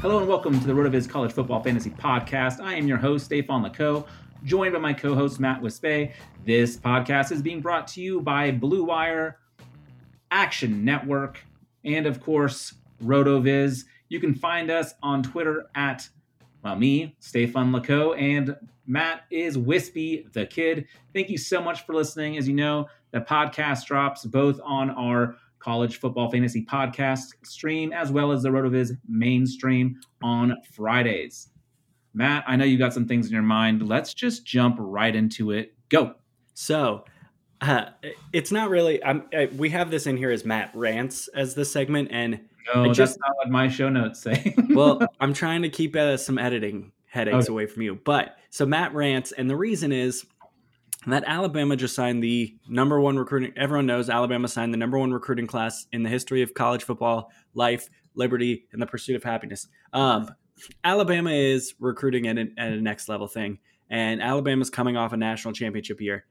Hello and welcome to the RotoViz College Football Fantasy Podcast. I am your host, Stéphane LeCoe, joined by my co-host, Matt Wispay. This podcast is being brought to you by Blue Wire, Action Network, and of course, RotoViz. You can find us on Twitter at, well, me, Stéphane LeCoe, and Matt is Wispy the Kid. Thank you so much for listening. As you know, the podcast drops both on our College Football Fantasy Podcast stream, as well as the RotoViz main stream on Fridays. Matt, I know you got some things in your mind. Let's just jump right into it. Go. So it's not really, we have this in here as Matt Rants as the segment. And no, that's not what my show notes say. Well, I'm trying to keep some editing headaches away from you. But so Matt Rants, and the reason is that Alabama just signed the number one recruiting. Everyone knows Alabama signed the number one recruiting class in the history of college football, life, liberty, and the pursuit of happiness. Alabama is recruiting at a next level thing, and Alabama's coming off a national championship year.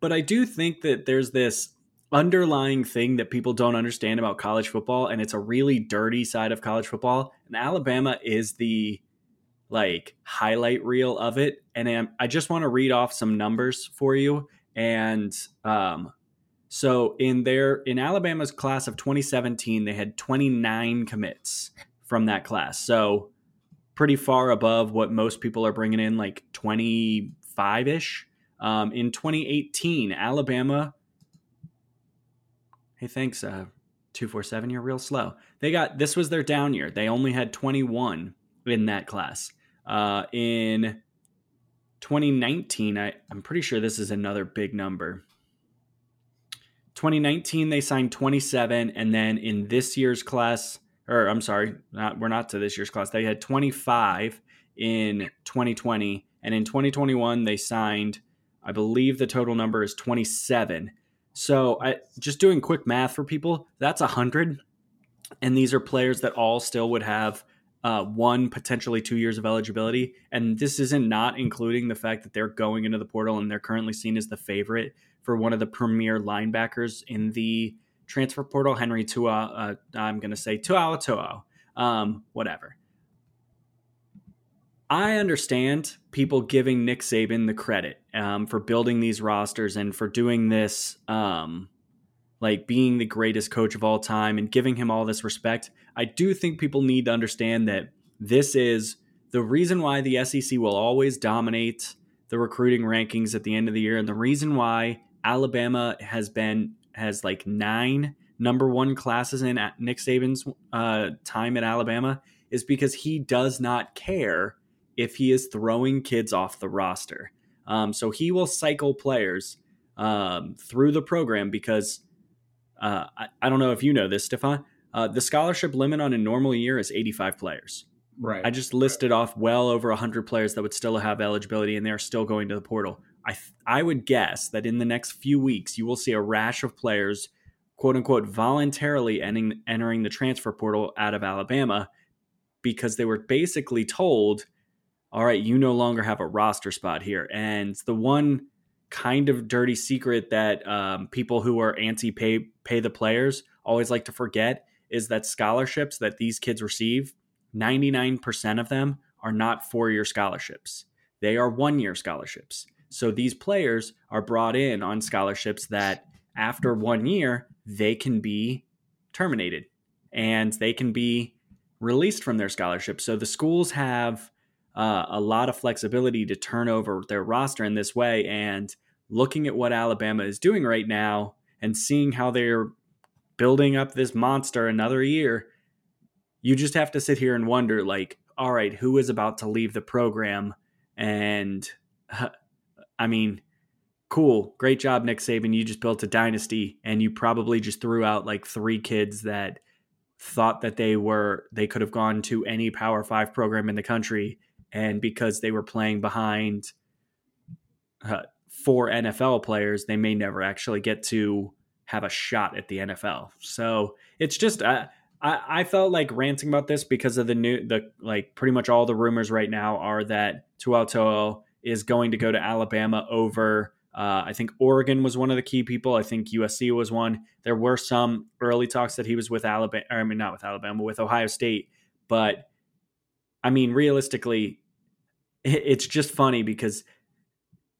But I do think that there's this underlying thing that people don't understand about college football, and it's a really dirty side of college football. And Alabama is the highlight reel of it. And I just want to read off some numbers for you. And so in Alabama's class of 2017, they had 29 commits from that class. So pretty far above what most people are bringing in, like 25-ish. In 2018, Alabama, hey, thanks, 247, you're real slow. This was their down year. They only had 21 in that class. In 2019, I'm pretty sure this is another big number. 2019, they signed 27. And then in this year's class, we're not to this year's class. They had 25 in 2020. And in 2021, they signed, I believe the total number is 27. So just doing quick math for people, that's 100. And these are players that all still would have one, potentially 2 years of eligibility. And this isn't not including the fact that they're going into the portal and they're currently seen as the favorite for one of the premier linebackers in the transfer portal, Henry Tua'a, I'm going to say Tua'a, whatever. I understand people giving Nick Saban the credit for building these rosters and for doing this, being the greatest coach of all time and giving him all this respect. I do think people need to understand that this is the reason why the SEC will always dominate the recruiting rankings at the end of the year. And the reason why Alabama has 9 number one classes in Nick Saban's time at Alabama is because he does not care if he is throwing kids off the roster. So he will cycle players through the program because I don't know if you know this, Stéphane. The scholarship limit on a normal year is 85 players. Right. I just listed off well over 100 players that would still have eligibility, and they're still going to the portal. I would guess that in the next few weeks, you will see a rash of players, quote unquote, voluntarily entering the transfer portal out of Alabama because they were basically told, all right, you no longer have a roster spot here. And the one kind of dirty secret that people who are anti-pay the players always like to forget is that scholarships that these kids receive, 99% of them are not four-year scholarships. They are one-year scholarships. So these players are brought in on scholarships that after 1 year, they can be terminated and they can be released from their scholarship. So the schools have a lot of flexibility to turn over their roster in this way. And looking at what Alabama is doing right now and seeing how they're building up this monster another year, you just have to sit here and wonder, like, all right, who is about to leave the program? And I mean, cool. Great job, Nick Saban. You just built a dynasty, and you probably just threw out like three kids that thought that they could have gone to any Power 5 program in the country. And because they were playing behind four NFL players, they may never actually get to have a shot at the NFL. So it's just, I felt like ranting about this because of the pretty much all the rumors right now are that Tuatoa is going to go to Alabama over, I think Oregon was one of the key people. I think USC was one. There were some early talks that he was with Alabama, or I mean, not with Alabama, with Ohio State. But I mean, realistically, it's just funny because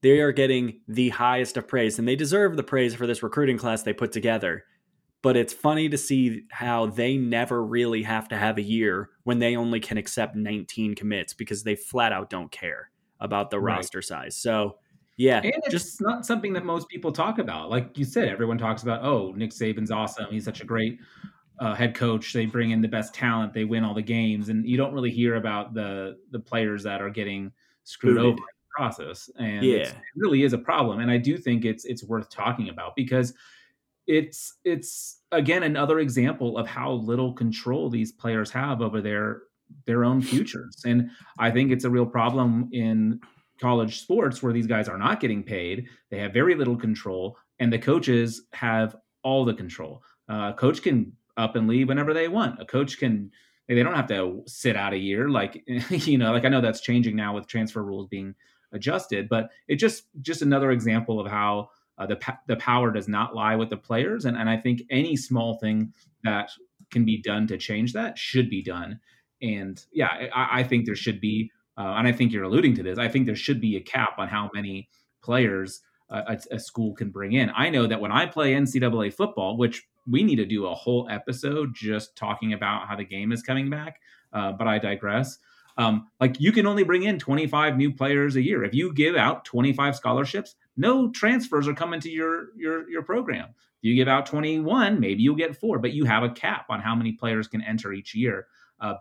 they are getting the highest of praise, and they deserve the praise for this recruiting class they put together. But it's funny to see how they never really have to have a year when they only can accept 19 commits because they flat out don't care about the roster size. So yeah, and it's just not something that most people talk about. Like you said, everyone talks about, oh, Nick Saban's awesome. He's such a great head coach. They bring in the best talent. They win all the games. And you don't really hear about the players that are getting screwed over in the process. And it really is a problem. And I do think it's worth talking about because it's again, another example of how little control these players have over their own futures. And I think it's a real problem in college sports where these guys are not getting paid. They have very little control, and the coaches have all the control. A coach can up and leave whenever they want. A coach can, they don't have to sit out a year. Like, you know, like I know that's changing now with transfer rules being adjusted, but it just another example of how the power does not lie with the players. And I think any small thing that can be done to change that should be done. And yeah, I think there should be, and I think you're alluding to this, I think there should be a cap on how many players a school can bring in. I know that when I play NCAA football, which we need to do a whole episode just talking about how the game is coming back, but I digress. Like you can only bring in 25 new players a year. If you give out 25 scholarships, no transfers are coming to your program. If you give out 21, maybe you'll get 4, but you have a cap on how many players can enter each year.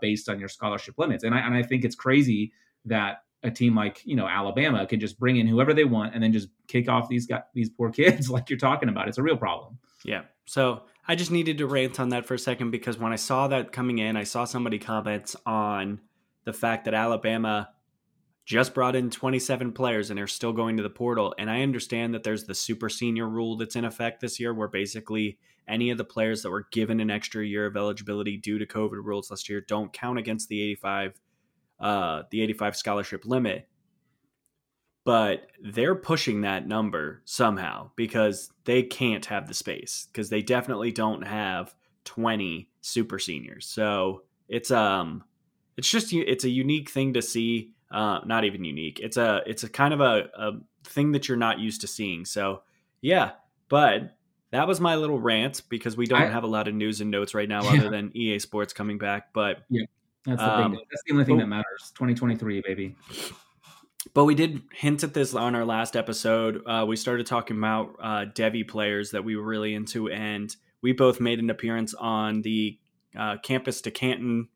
Based on your scholarship limits. And I think it's crazy that a team like, you know, Alabama can just bring in whoever they want and then just kick off these poor kids like you're talking about. It's a real problem. Yeah. So I just needed to rant on that for a second because when I saw that coming in, I saw somebody comments on the fact that Alabama just brought in 27 players and they're still going to the portal. And I understand that there's the super senior rule that's in effect this year where basically any of the players that were given an extra year of eligibility due to COVID rules last year don't count against the 85 scholarship limit. But they're pushing that number somehow because they can't have the space because they definitely don't have 20 super seniors. So it's a unique thing to see. Not even unique. It's a kind of a thing that you're not used to seeing. So yeah, but that was my little rant because we don't have a lot of news and notes right now other than EA Sports coming back. But yeah, that's the thing. That's the only thing that matters. 2023, baby. But we did hint at this on our last episode. We started talking about Devy players that we were really into, and we both made an appearance on the College to Canton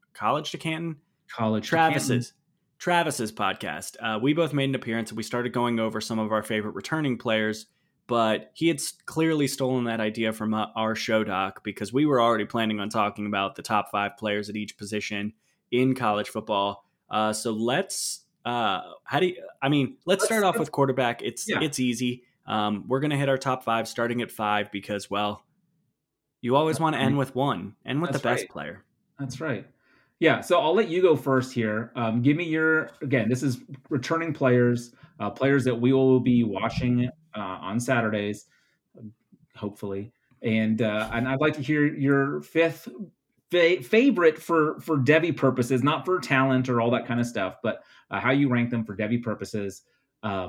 Travis's. Travis's podcast, we both made an appearance and we started going over some of our favorite returning players, but he had clearly stolen that idea from our show doc, because we were already planning on talking about the top five players at each position in college football. So let's, let's start off with quarterback. It's easy. We're going to hit our top five starting at five because, well, you always want to end with one, end with the best player. That's right. Yeah, so I'll let you go first here. Give me your, again, this is returning players, players that we will be watching on Saturdays, hopefully. And I'd like to hear your fifth favorite for Devy purposes, not for talent or all that kind of stuff, but how you rank them for Devy purposes. I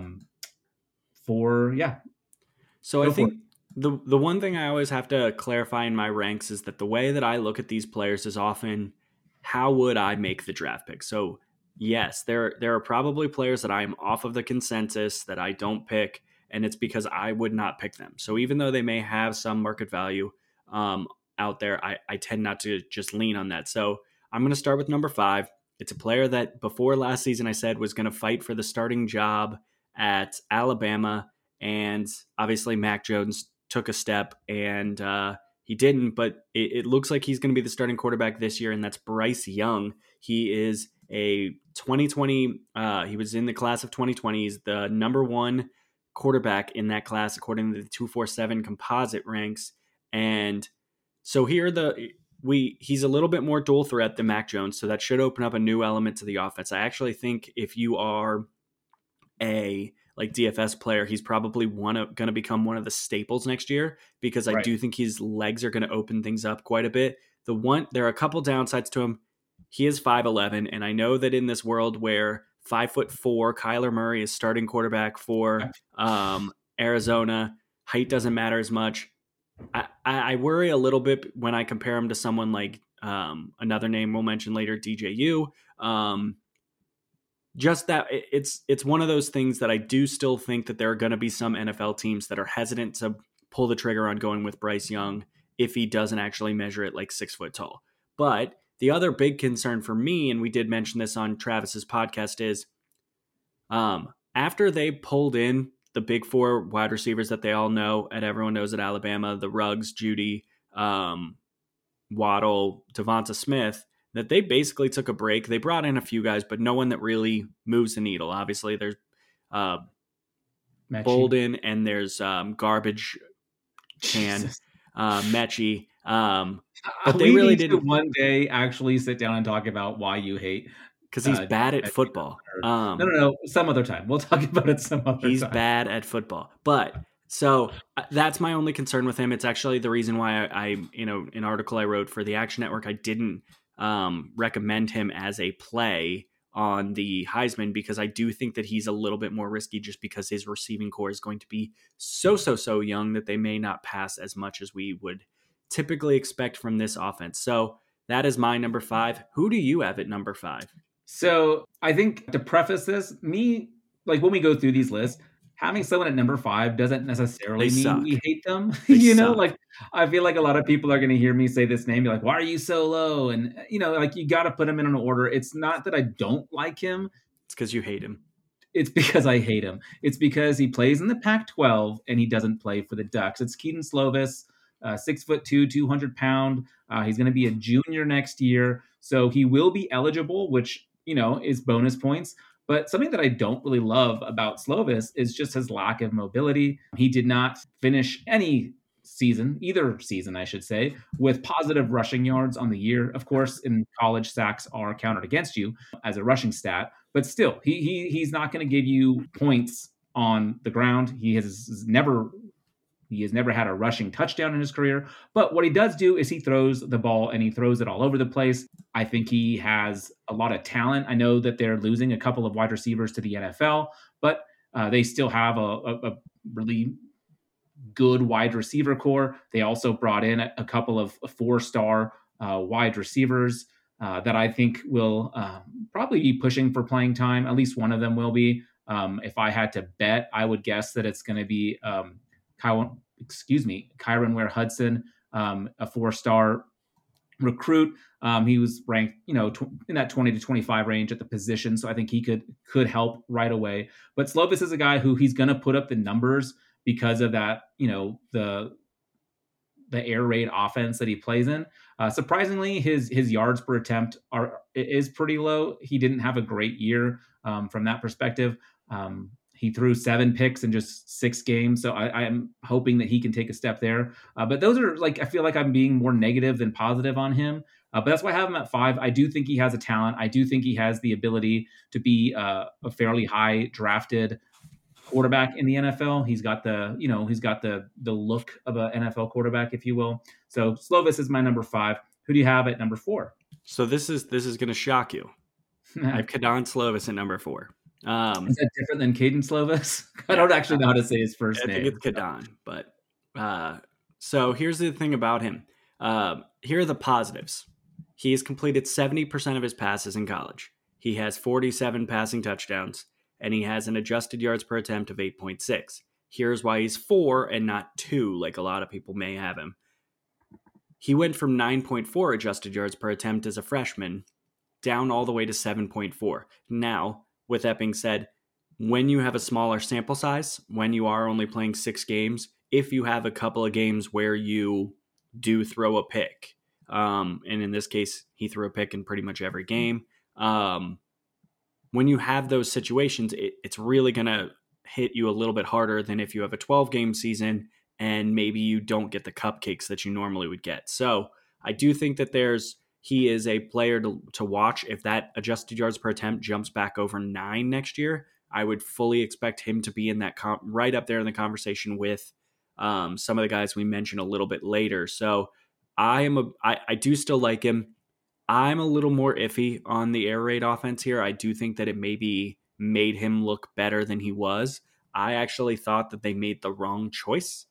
think the one thing I always have to clarify in my ranks is that the way that I look at these players is often – how would I make the draft pick? So yes, there are probably players that I am off of the consensus that I don't pick, and it's because I would not pick them. So even though they may have some market value out there, I tend not to just lean on that. So I'm going to start with number five. It's a player that before last season I said was going to fight for the starting job at Alabama, and obviously Mac Jones took a step and he didn't, but it looks like he's going to be the starting quarterback this year, and that's Bryce Young. He is a 2020. He was in the class of 2020. He's the number one quarterback in that class, according to the 247 composite ranks. And so here he's a little bit more dual threat than Mac Jones, so that should open up a new element to the offense. I actually think if you are a DFS player, he's probably going to become one of the staples next year, because I do think his legs are going to open things up quite a bit. There are a couple downsides to him. He is 5'11", and I know that in this world where 5'4" Kyler Murray is starting quarterback for Arizona, height doesn't matter as much. I worry a little bit when I compare him to someone like another name we'll mention later, D.J. Uiagalelei. Just that it's one of those things that I do still think that there are going to be some NFL teams that are hesitant to pull the trigger on going with Bryce Young if he doesn't actually measure it like 6 foot tall. But the other big concern for me, and we did mention this on Travis's podcast, is after they pulled in the big four wide receivers that they all know and everyone knows at Alabama, the Ruggs, Judy, Waddle, Devonta Smith, that they basically took a break. They brought in a few guys, but no one that really moves the needle. Obviously, there's Bolden and there's garbage can Mechie. But they really didn't. One day, actually sit down and talk about why you hate, because he's bad at football. No. Some other time we'll talk about it. He's bad at football, but. So that's my only concern with him. It's actually the reason why I an article I wrote for the Action Network, I didn't recommend him as a play on the Heisman, because I do think that he's a little bit more risky just because his receiving core is going to be so young that they may not pass as much as we would typically expect from this offense. So that is my number five. Who do you have at number five? So I think to preface this, when we go through these lists, having someone at number five doesn't necessarily mean we hate them. I feel like a lot of people are going to hear me say this name. You're like, why are you so low? And you got to put him in an order. It's not that I don't like him. It's because you hate him. It's because I hate him. It's because he plays in the Pac-12 and he doesn't play for the Ducks. It's Kedon Slovis, 6'2", 200 pound. He's going to be a junior next year. So he will be eligible, which, is bonus points. But something that I don't really love about Slovis is just his lack of mobility. He did not finish either season, with positive rushing yards on the year. Of course, in college, sacks are counted against you as a rushing stat. But still, he's not going to give you points on the ground. He has never had a rushing touchdown in his career. But what he does do is he throws the ball, and he throws it all over the place. I think he has a lot of talent. I know that they're losing a couple of wide receivers to the NFL, but they still have a really good wide receiver core. They also brought in a couple of four-star wide receivers that I think will probably be pushing for playing time. At least one of them will be. If I had to bet, I would guess that it's going to be... Kyron Ware-Hudson, a four-star recruit. He was ranked, in that 20 to 25 range at the position. So I think he could help right away. But Slovis is a guy who he's going to put up the numbers because of that, the air raid offense that he plays in. Surprisingly, his yards per attempt is pretty low. He didn't have a great year from that perspective. He threw 7 picks in just 6 games. So I'm hoping that he can take a step there. But those are I feel like I'm being more negative than positive on him. But that's why I have him at 5. I do think he has a talent. I do think he has the ability to be a fairly high drafted quarterback in the NFL. He's got the look of an NFL quarterback, if you will. So Slovis is my number 5. Who do you have at number 4? So this is going to shock you. I have Kedon Slovis at number 4. Is that different than Kedon Slovis? I don't actually know how to say his first name. I think it's Kedon, but so here's the thing about him. Here are the positives. He has completed 70% of his passes in college. He has 47 passing touchdowns, and he has an adjusted yards per attempt of 8.6. Here's why he's 4 and not 2, like a lot of people may have him. He went from 9.4 adjusted yards per attempt as a freshman down all the way to 7.4. Now, with that being said, when you have a smaller sample size, when you are only playing 6 games, if you have a couple of games where you do throw a pick, and in this case, he threw a pick in pretty much every game, when you have those situations, it's really going to hit you a little bit harder than if you have a 12-game season and maybe you don't get the cupcakes that you normally would get. So I do think that he is a player to watch. If that adjusted yards per attempt jumps back over 9 next year, I would fully expect him to be in that right up there in the conversation with some of the guys we mentioned a little bit later. So I do still like him. I'm a little more iffy on the air raid offense here. I do think that it maybe made him look better than he was. I actually thought that they made the wrong choice.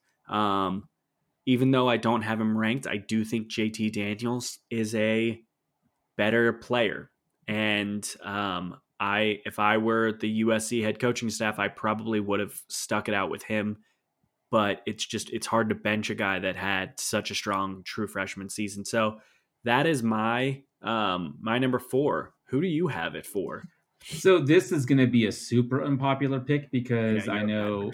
Even though I don't have him ranked, I do think JT Daniels is a better player. And if I were the USC head coaching staff, I probably would have stuck it out with him. But it's hard to bench a guy that had such a strong true freshman season. So that is my my number 4. Who do you have at 4? So this is going to be a super unpopular pick because I know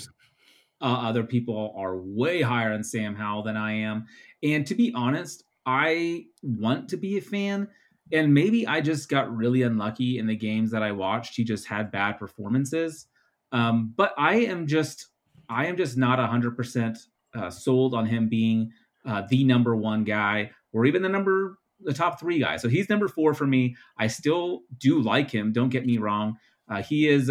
other people are way higher on Sam Howell than I am. And to be honest, I want to be a fan. And maybe I just got really unlucky in the games that I watched. He just had bad performances. But I am just not 100% sold on him being the number 1 guy or even the top 3 guys. So he's number 4 for me. I still do like him. Don't get me wrong. He is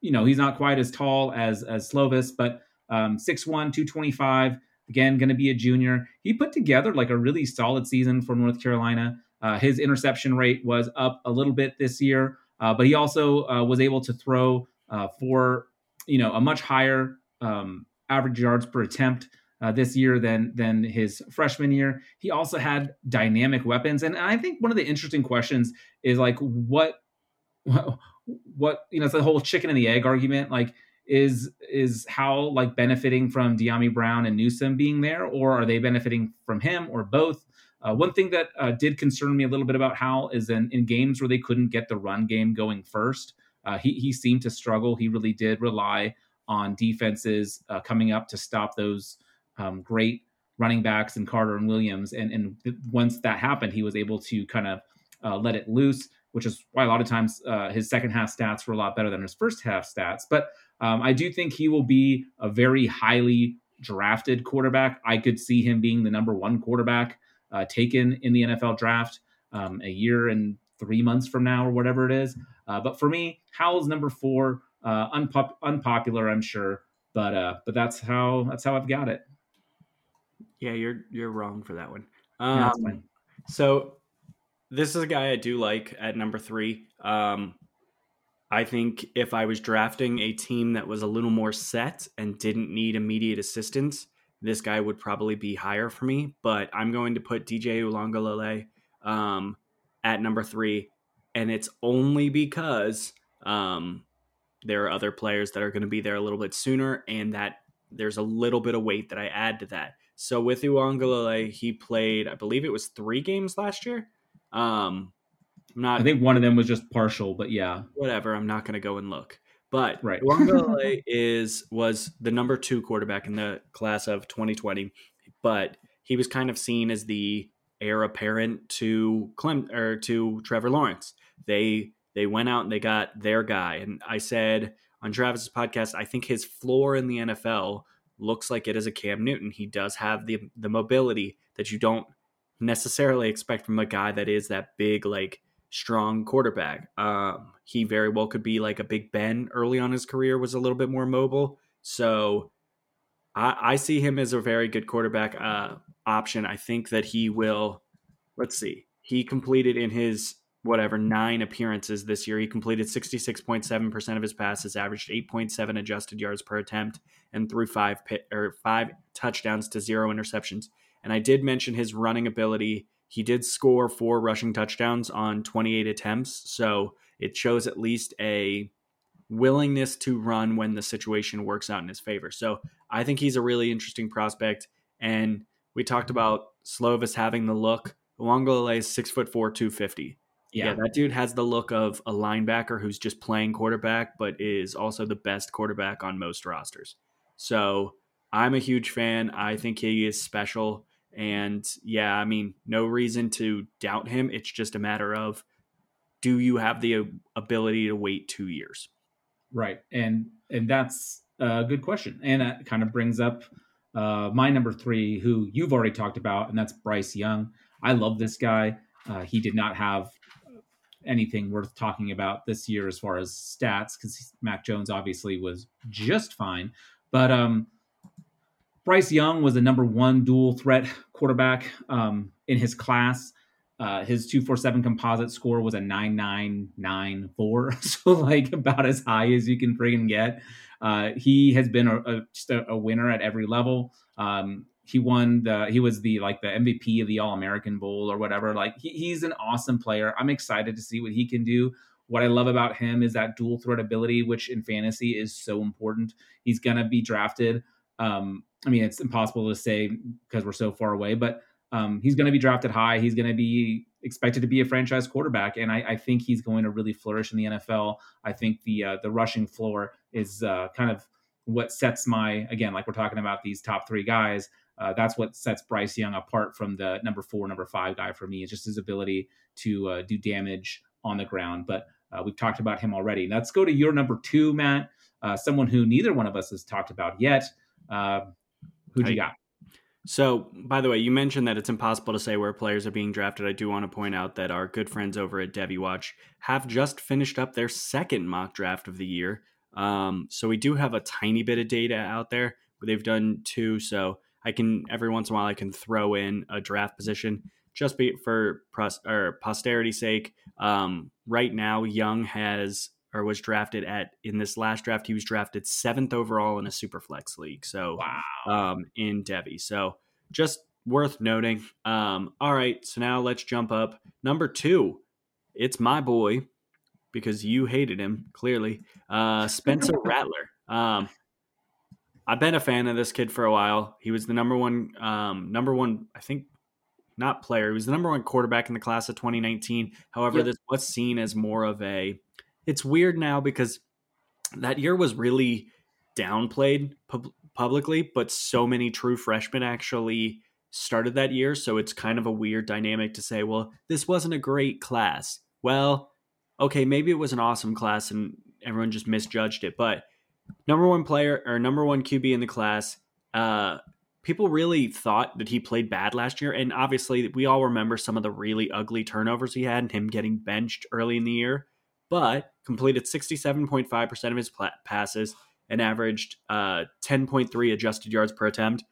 he's not quite as tall as Slovis, but 6'1", 225, again, going to be a junior. He put together a really solid season for North Carolina. His interception rate was up a little bit this year, but he also was able to throw for, a much higher average yards per attempt this year than his freshman year. He also had dynamic weapons. And I think one of the interesting questions is what it's the whole chicken and the egg argument. Is Howell benefiting from De'Ami Brown and Newsom being there, or are they benefiting from him, or both? One thing that did concern me a little bit about Howell is in games where they couldn't get the run game going first, he seemed to struggle. He really did rely on defenses coming up to stop those great running backs and Carter and Williams. And once that happened, he was able to kind of let it loose, which is why a lot of times his second half stats were a lot better than his first half stats. But I do think he will be a very highly drafted quarterback. I could see him being the number 1 quarterback taken in the NFL draft a year and 3 months from now or whatever it is. But for me, Howell's number 4, unpopular, I'm sure. But that's how I've got it. Yeah, you're wrong for that one. No, that's fine. So this is a guy I do like at number 3. I think if I was drafting a team that was a little more set and didn't need immediate assistance, this guy would probably be higher for me. But I'm going to put D.J. Uiagalelei at number 3. And it's only because there are other players that are going to be there a little bit sooner, and that there's a little bit of weight that I add to that. So with Uiagalelei, he played, I believe it was 3 games last year. I think one of them was just partial, but yeah. Whatever, I'm not going to go and look. But right. Uiagalelei was the number 2 quarterback in the class of 2020, but he was kind of seen as the heir apparent to to Trevor Lawrence. They went out and they got their guy. And I said on Travis's podcast, I think his floor in the NFL looks like it is a Cam Newton. He does have the mobility that you don't necessarily expect from a guy that is that big, like strong quarterback. He very well could be like a Big Ben. Early on his career was a little bit more mobile. So I see him as a very good quarterback option. I think that he will, let's see, he completed in his 9 appearances this year. He completed 66.7% of his passes, averaged 8.7 adjusted yards per attempt, and threw 5 touchdowns to 0 interceptions. And I did mention his running ability. He did score 4 rushing touchdowns on 28 attempts. So it shows at least a willingness to run when the situation works out in his favor. So I think he's a really interesting prospect. And we talked about Slovis having the look. Uiagalelei is 6'4", 250. Yeah, that dude has the look of a linebacker who's just playing quarterback, but is also the best quarterback on most rosters. So I'm a huge fan. I think he is special. And yeah, I mean, no reason to doubt him. It's just a matter of, do you have the ability to wait 2 years? Right. And that's a good question. And that kind of brings up my number 3, who you've already talked about, and that's Bryce Young. I love this guy. He did not have anything worth talking about this year as far as stats, because Mac Jones obviously was just fine. But Bryce Young was the number 1 dual threat quarterback in his class. His 247 composite score was a 9994, so like about as high as you can friggin' get. He has been just a winner at every level. He won he was the MVP of the All-American Bowl or whatever. Like he's an awesome player. I'm excited to see what he can do. What I love about him is that dual threat ability, which in fantasy is so important. He's going to be drafted. I mean, it's impossible to say because we're so far away, but he's going to be drafted high. He's going to be expected to be a franchise quarterback. And I think he's going to really flourish in the NFL. I think the rushing floor is kind of what sets we're talking about these top 3 guys. That's what sets Bryce Young apart from the number 4, number 5 guy for me. It's just his ability to do damage on the ground. But we've talked about him already. Let's go to your number 2, Matt, someone who neither one of us has talked about yet. Who'd you got? So, by the way, you mentioned that it's impossible to say where players are being drafted. I do want to point out that our good friends over at Debbie Watch have just finished up their 2nd mock draft of the year. So we do have a tiny bit of data out there. They've done 2, so I can every once in a while I can throw in a draft position just for posterity's sake. Right now, Young was drafted in this last draft. He was drafted 7th overall in a Superflex league. So wow. In Debbie, so just worth noting. All right, so now let's jump up number 2. It's my boy, because you hated him clearly. Spencer Rattler. I've been a fan of this kid for a while. He was the number one, I think, not player. He was the number 1 quarterback in the class of 2019. However, This was seen as more of a, it's weird now because that year was really downplayed publicly, but so many true freshmen actually started that year. So it's kind of a weird dynamic to say, well, this wasn't a great class. Well, okay, maybe it was an awesome class and everyone just misjudged it, but number 1 player or number 1 QB in the class. People really thought that he played bad last year. And obviously we all remember some of the really ugly turnovers he had and him getting benched early in the year, but completed 67.5% of his passes and averaged 10.3 adjusted yards per attempt.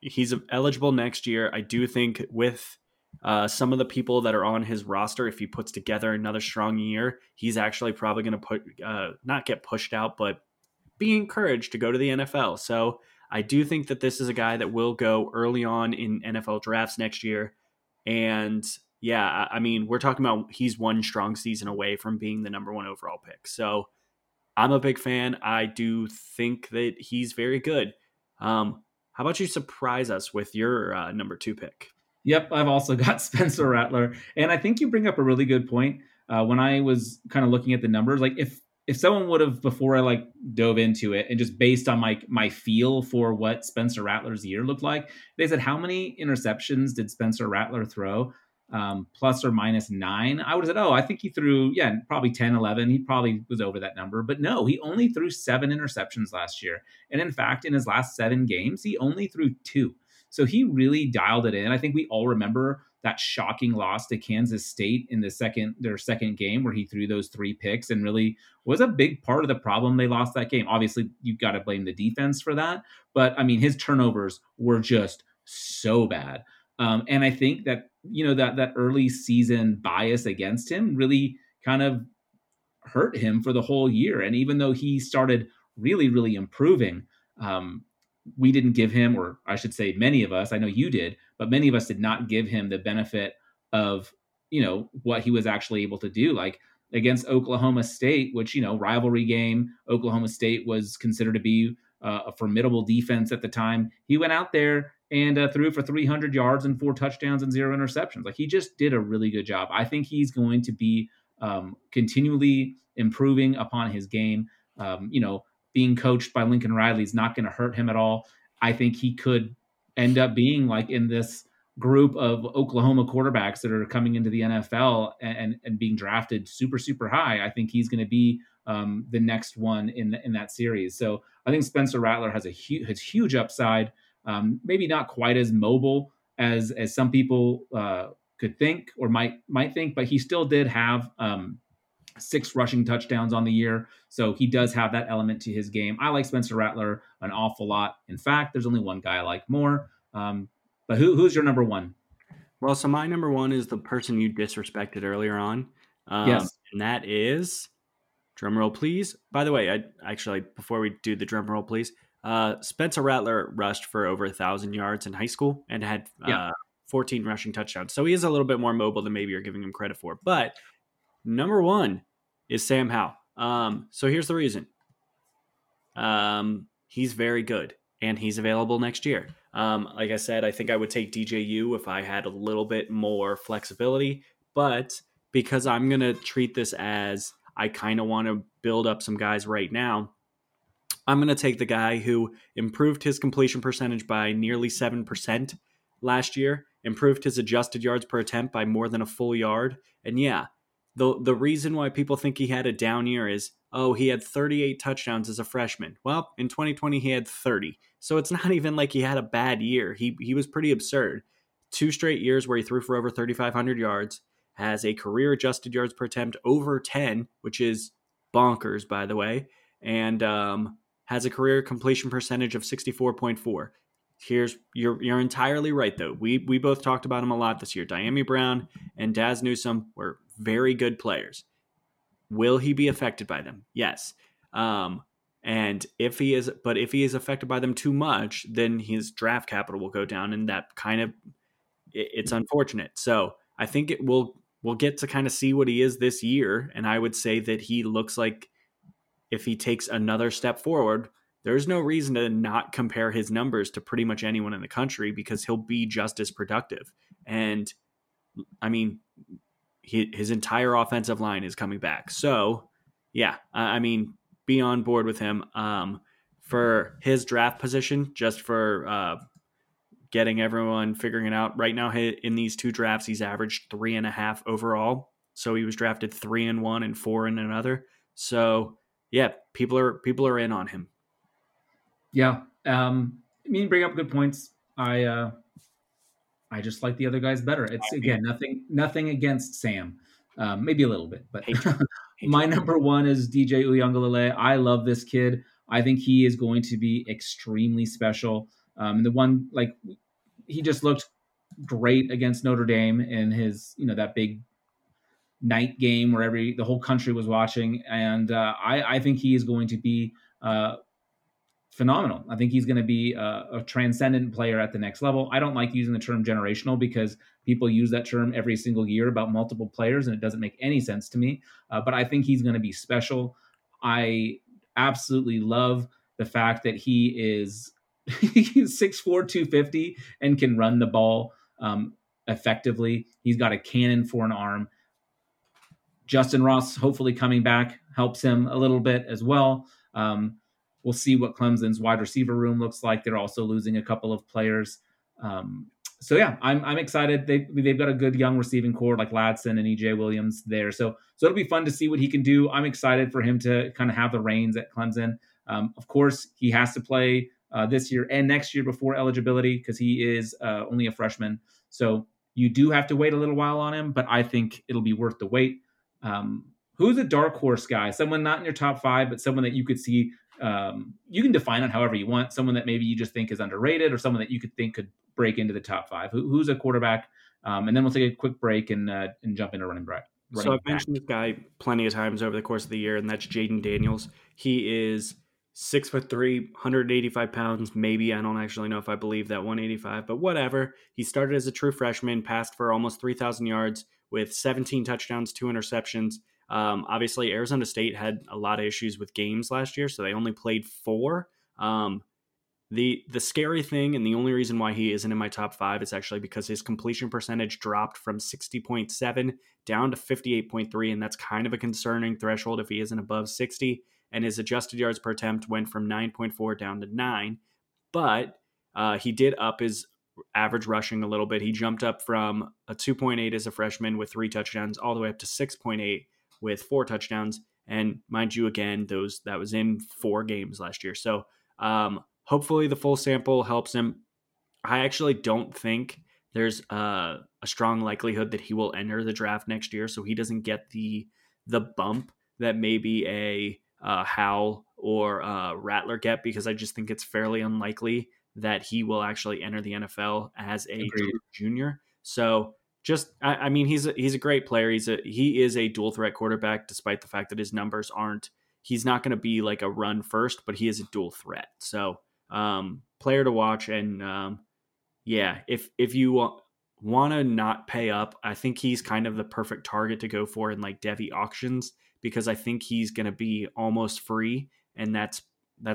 He's eligible next year. I do think with some of the people that are on his roster, if he puts together another strong year, he's actually probably going to not get pushed out, but be encouraged to go to the NFL. So I do think that this is a guy that will go early on in NFL drafts next year. And yeah, I mean, we're talking about he's 1 strong season away from being the number 1 overall pick. So I'm a big fan. I do think that he's very good. How about you surprise us with your number 2 pick? Yep, I've also got Spencer Rattler. And I think you bring up a really good point. When I was kind of looking at the numbers, like if someone would have, before I like dove into it and just based on my feel for what Spencer Rattler's year looked like, they said, how many interceptions did Spencer Rattler throw? Plus or minus 9. I would have said, I think he threw, probably 10, 11. He probably was over that number, but no, he only threw 7 interceptions last year. And in fact, in his last 7 games, he only threw 2. So he really dialed it in. I think we all remember that shocking loss to Kansas State in their second game where he threw those 3 picks and really was a big part of the problem they lost that game. Obviously, you've got to blame the defense for that. But I mean, his turnovers were just so bad. And I think that, that early season bias against him really kind of hurt him for the whole year. And even though he started really, really improving, we didn't give him, or I should say many of us, I know you did, but many of us did not give him the benefit of, what he was actually able to do. Like against Oklahoma State, which, rivalry game, Oklahoma State was considered to be a formidable defense at the time. He went out there and threw for 300 yards and 4 touchdowns and 0 interceptions. Like he just did a really good job. I think he's going to be continually improving upon his game. Being coached by Lincoln Riley is not going to hurt him at all. I think he could end up being like in this group of Oklahoma quarterbacks that are coming into the NFL and being drafted super, super high. I think he's going to be the next one in that series. So I think Spencer Rattler has a huge upside. Maybe not quite as mobile as some people could think or might think, but he still did have 6 rushing touchdowns on the year. So he does have that element to his game. I like Spencer Rattler an awful lot. In fact, there's only one guy I like more. But who's your number one? Well, so my number one is the person you disrespected earlier on. Yes. And that is, drum roll, please. By the way, before we do the drum roll, please, Spencer Rattler rushed for over 1,000 yards in high school and had 14 rushing touchdowns. So he is a little bit more mobile than maybe you're giving him credit for. But number one is Sam Howell. So here's the reason. He's very good, and he's available next year. Like I said, I think I would take DJU if I had a little bit more flexibility. But because I'm going to treat this as I kind of want to build up some guys right now, I'm going to take the guy who improved his completion percentage by nearly 7% last year, improved his adjusted yards per attempt by more than a full yard. And The reason why people think he had a down year is, he had 38 touchdowns as a freshman. Well, in 2020, he had 30. So it's not even like he had a bad year. He was pretty absurd. 2 straight years where he threw for over 3,500 yards, has a career adjusted yards per attempt over 10, which is bonkers, by the way, and has a career completion percentage of 64.4. Here's you're entirely right, though. We both talked about him a lot this year. Diami Brown and Daz Newsome were very good players. Will he be affected by them? Yes. And if he is affected by them too much, then his draft capital will go down, and that kind of it's unfortunate. So I think we'll get to kind of see what he is this year. And I would say that he looks like if he takes another step forward, there's no reason to not compare his numbers to pretty much anyone in the country because he'll be just as productive. And I mean, his entire offensive line is coming back. So yeah, I mean, be on board with him for his draft position, just for getting everyone figuring it out right now. In these 2 drafts, he's averaged 3.5 overall. So he was drafted 3 in one and 4 in another. So yeah, people are in on him. Yeah. I mean, bring up good points. I just like the other guys better. It's again, nothing against Sam. Maybe a little bit, but my number one is D.J. Uiagalelei. I love this kid. I think he is going to be extremely special. And the one, like, he just looked great against Notre Dame in his, that big night game where the whole country was watching. And I think he is going to be phenomenal. I think he's going to be a transcendent player at the next level. I don't like using the term generational because people use that term every single year about multiple players, and it doesn't make any sense to me. But I think he's going to be special. I absolutely love the fact that he is 6'4", 250, and can run the ball effectively. He's got a cannon for an arm. Justin Ross, hopefully coming back, helps him a little bit as well. We'll see what Clemson's wide receiver room looks like. They're also losing a couple of players. So yeah, I'm excited. They've got a good young receiving core like Ladson and EJ Williams there. So it'll be fun to see what he can do. I'm excited for him to kind of have the reins at Clemson. Of course, he has to play this year and next year before eligibility because he is only a freshman. So you do have to wait a little while on him, but I think it'll be worth the wait. Who's a dark horse guy? Someone not in your top five, but someone that you could see. You can define it however you want. Someone that maybe you just think is underrated, or someone that you could think could break into the top five. Who's a quarterback? And then we'll take a quick break and jump into running back. So I've mentioned this guy plenty of times over the course of the year, and that's JT Daniels. He is 6'3", 185 pounds. Maybe, I don't actually know if I believe that 185, but whatever. He started as a true freshman, passed for almost 3,000 yards with 17 touchdowns, 2 interceptions. Obviously, Arizona State had a lot of issues with games last year, so they only played 4. The scary thing, and the only reason why he isn't in my top five, is actually because his completion percentage dropped from 60.7 down to 58.3, and that's kind of a concerning threshold if he isn't above 60, and his adjusted yards per attempt went from 9.4 down to 9, but he did up his average rushing a little bit. He jumped up from a 2.8 as a freshman with 3 touchdowns all the way up to 6.8 with 4 touchdowns, and mind you, again, that was in 4 games last year, so... hopefully the full sample helps him. I actually don't think there's a strong likelihood that he will enter the draft next year, so he doesn't get the bump that maybe a Howell or Rattler get, because I just think it's fairly unlikely that he will actually enter the NFL as a junior. So just, I mean, he's a great player. He is a dual threat quarterback, despite the fact that his numbers aren't. He's not going to be like a run first, but he is a dual threat. So. Player to watch. And yeah, if you want to not pay up, I think he's kind of the perfect target to go for in like Devy auctions, because I think he's going to be almost free. And that's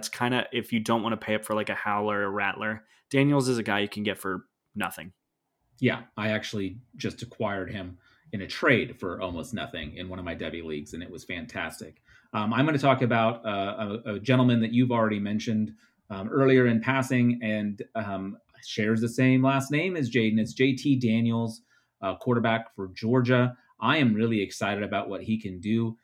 kind of, if you don't want to pay up for like a Howell or a Rattler, Daniels is a guy you can get for nothing. Yeah. I actually just acquired him in a trade for almost nothing in one of my Devy leagues. And it was fantastic. I'm going to talk about a gentleman that you've already mentioned earlier in passing, and shares the same last name as Jaden. It's JT Daniels, quarterback for Georgia. I am really excited about what he can do.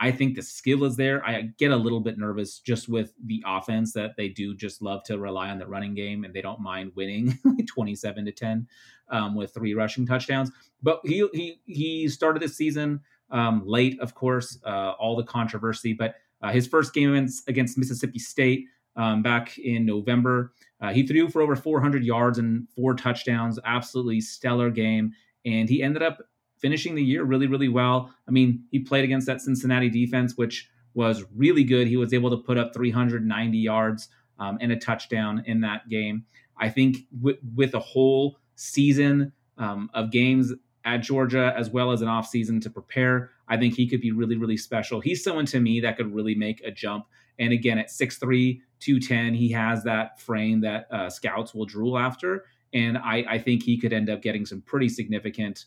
I think the skill is there. I get a little bit nervous just with the offense that they do just love to rely on the running game, and they don't mind winning 27-10 with 3 rushing touchdowns. But he started this season late, of course, all the controversy. But his first game against Mississippi State, back in November, he threw for over 400 yards and 4 touchdowns. Absolutely stellar game. And he ended up finishing the year really, really well. I mean, he played against that Cincinnati defense, which was really good. He was able to put up 390 yards and a touchdown in that game. I think with a whole season of games at Georgia, as well as an offseason to prepare, I think he could be really, really special. He's someone to me that could really make a jump. And again, at 6'3", 210, he has that frame that scouts will drool after. And I think he could end up getting some pretty significant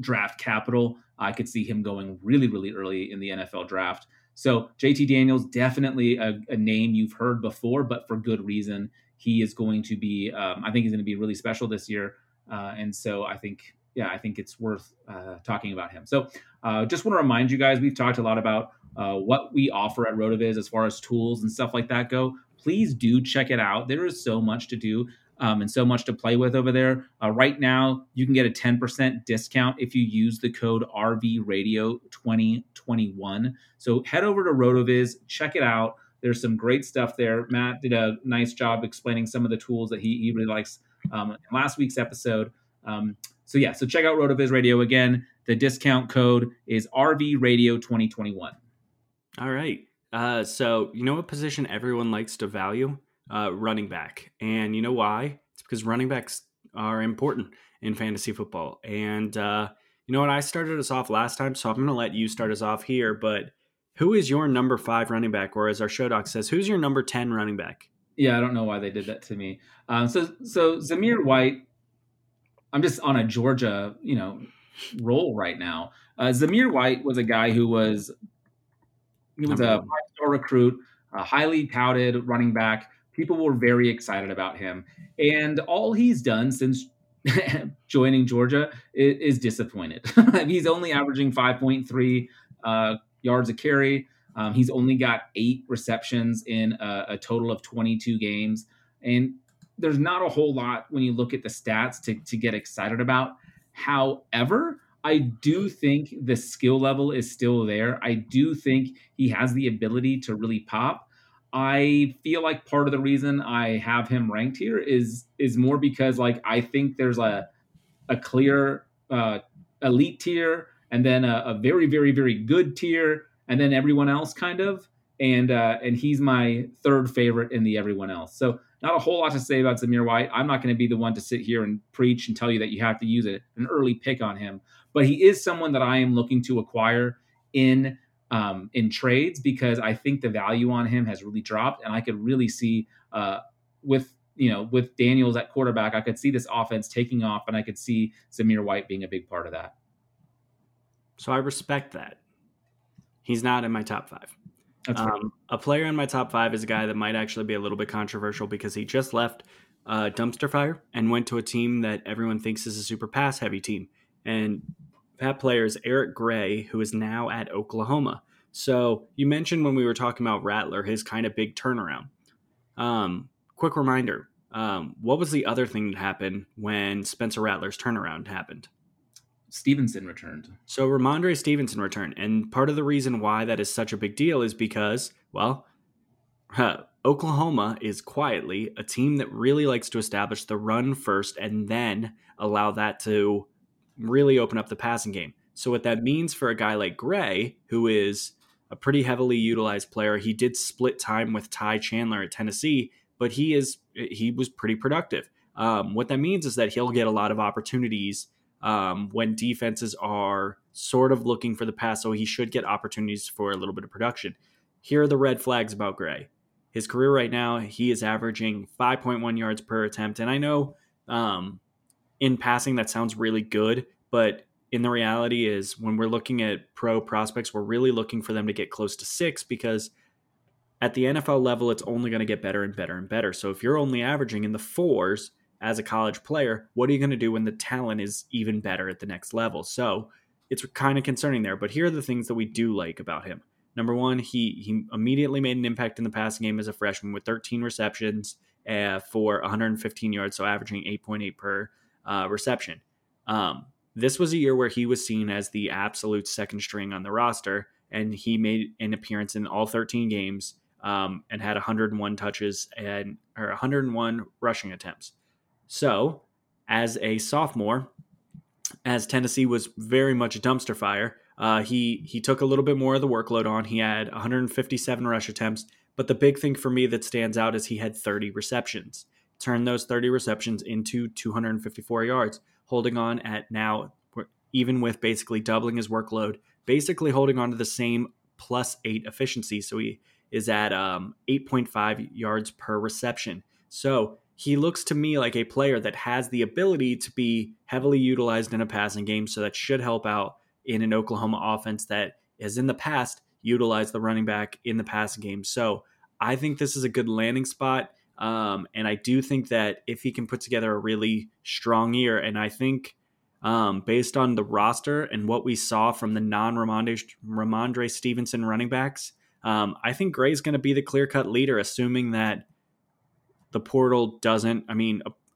draft capital. I could see him going really, really early in the NFL draft. So JT Daniels, definitely a name you've heard before, but for good reason. He is going to be, I think he's going to be really special this year. And so I think, it's worth talking about him. So just want to remind you guys, we've talked a lot about what we offer at RotoViz as far as tools and stuff like that go. Please do check it out. There is so much to do and so much to play with over there. Right now, you can get a 10% discount if you use the code RVRadio2021. So head over to RotoViz, check it out. There's some great stuff there. Matt did a nice job explaining some of the tools that he really likes in last week's episode. So check out RotoViz Radio again. The discount code is RVRadio2021. All right. So you know what position everyone likes to value? Running back. And you know why? It's because running backs are important in fantasy football. And you know what? I started us off last time, so I'm going to let you start us off here. But who is your number 5 running back? Or as our show doc says, who's your number 10 running back? Yeah, I don't know why they did that to me. So Zamir White, I'm just on a Georgia, roll right now. Zamir White was a guy who was a five-star recruit, a highly touted running back. People were very excited about him. And all he's done since joining Georgia is disappointed. He's only averaging 5.3 yards a carry. He's only got 8 receptions in a total of 22 games. And there's not a whole lot when you look at the stats to get excited about. However, I do think the skill level is still there. I do think he has the ability to really pop. I feel like part of the reason I have him ranked here is more because, like, I think there's a clear elite tier, and then a very, very, very good tier, and then everyone else kind of. And he's my third favorite in the everyone else. So not a whole lot to say about Zamir White. I'm not going to be the one to sit here and preach and tell you that you have to use an early pick on him. But he is someone that I am looking to acquire in trades, because I think the value on him has really dropped. And I could really see with Daniels at quarterback, I could see this offense taking off, and I could see Zamir White being a big part of that. So I respect that. He's not in my top 5. That's right. A player in my top 5 is a guy that might actually be a little bit controversial, because he just left dumpster fire and went to a team that everyone thinks is a super pass heavy team. And that player is Eric Gray, who is now at Oklahoma. So you mentioned when we were talking about Rattler, his kind of big turnaround. Quick reminder, what was the other thing that happened when Spencer Rattler's turnaround happened? Stevenson returned. So Rhamondre Stevenson returned. And part of the reason why that is such a big deal is because, Oklahoma is quietly a team that really likes to establish the run first and then allow that to really open up the passing game. So what that means for a guy like Gray, who is a pretty heavily utilized player, he did split time with Ty Chandler at Tennessee, but he was pretty productive. What that means is that he'll get a lot of opportunities when defenses are sort of looking for the pass, so he should get opportunities for a little bit of production. Here are the red flags about Gray. His career right now, he is averaging 5.1 yards per attempt, and I know in passing that sounds really good, but in the reality is when we're looking at pro prospects, we're really looking for them to get close to 6, because at the NFL level, it's only going to get better and better and better. So if you're only averaging in the 4s, as a college player, what are you going to do when the talent is even better at the next level? So it's kind of concerning there, but here are the things that we do like about him. Number one, he immediately made an impact in the passing game as a freshman with 13 receptions for 115 yards, so averaging 8.8 per reception. This was a year where he was seen as the absolute second string on the roster, and he made an appearance in all 13 games and had 101 touches or 101 rushing attempts. So as a sophomore, as Tennessee was very much a dumpster fire, he took a little bit more of the workload on. He had 157 rush attempts, but the big thing for me that stands out is he had 30 receptions. Turned those 30 receptions into 254 yards, holding on at now, even with basically doubling his workload, basically holding on to the same +8 efficiency. So he is at 8.5 yards per reception. So he looks to me like a player that has the ability to be heavily utilized in a passing game, so that should help out in an Oklahoma offense that has in the past utilized the running back in the passing game. So I think this is a good landing spot, and I do think that if he can put together a really strong year, and I think based on the roster and what we saw from the non-Rhamondre Stevenson running backs, I think Gray's going to be the clear-cut leader, assuming that the portal doesn't,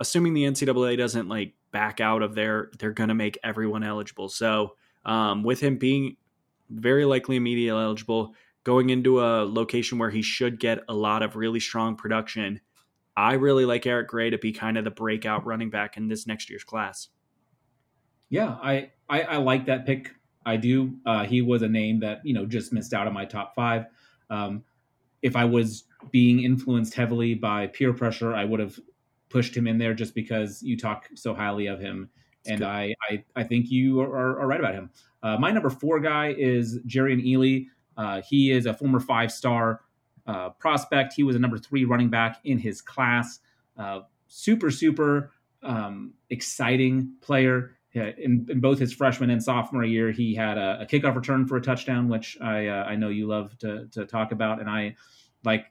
assuming the NCAA doesn't like back out of there, they're going to make everyone eligible. So with him being very likely immediately eligible, going into a location where he should get a lot of really strong production, I really like Eric Gray to be kind of the breakout running back in this next year's class. Yeah, I like that pick. I do. He was a name that, just missed out on my top 5. If I was being influenced heavily by peer pressure, I would have pushed him in there just because you talk so highly of him. That's good. I think you are right about him. My number 4 guy is Jerrion Ealy. He is a former 5-star prospect. He was a number 3 running back in his class. Super exciting player. In both his freshman and sophomore year, he had a kickoff return for a touchdown, which I know you love to talk about, and I like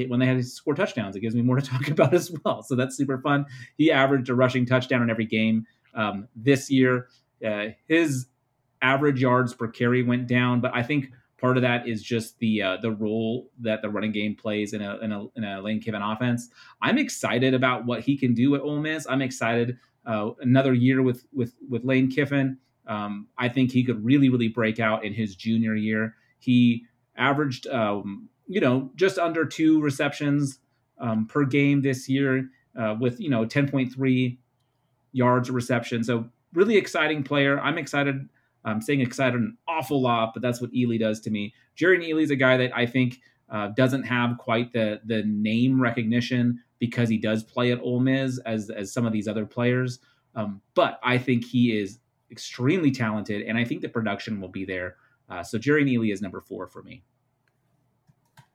it when they have to score touchdowns. It gives me more to talk about as well, so that's super fun. He averaged a rushing touchdown in every game this year. His average yards per carry went down, but I think part of that is just the role that the running game plays in a Lane Kiffin offense. I'm excited about what he can do at Ole Miss. I'm excited another year with Lane Kiffin. I think he could really break out in his junior year. He averaged just under 2 receptions per game this year, with 10.3 yards a reception. So really exciting player. I'm excited. I'm saying excited an awful lot, but that's what Ealy does to me. Jerrion Ealy is a guy that I think doesn't have quite the name recognition because he does play at Ole Miss as some of these other players. But I think he is extremely talented, and I think the production will be there. So Jerrion Ealy is number 4 for me.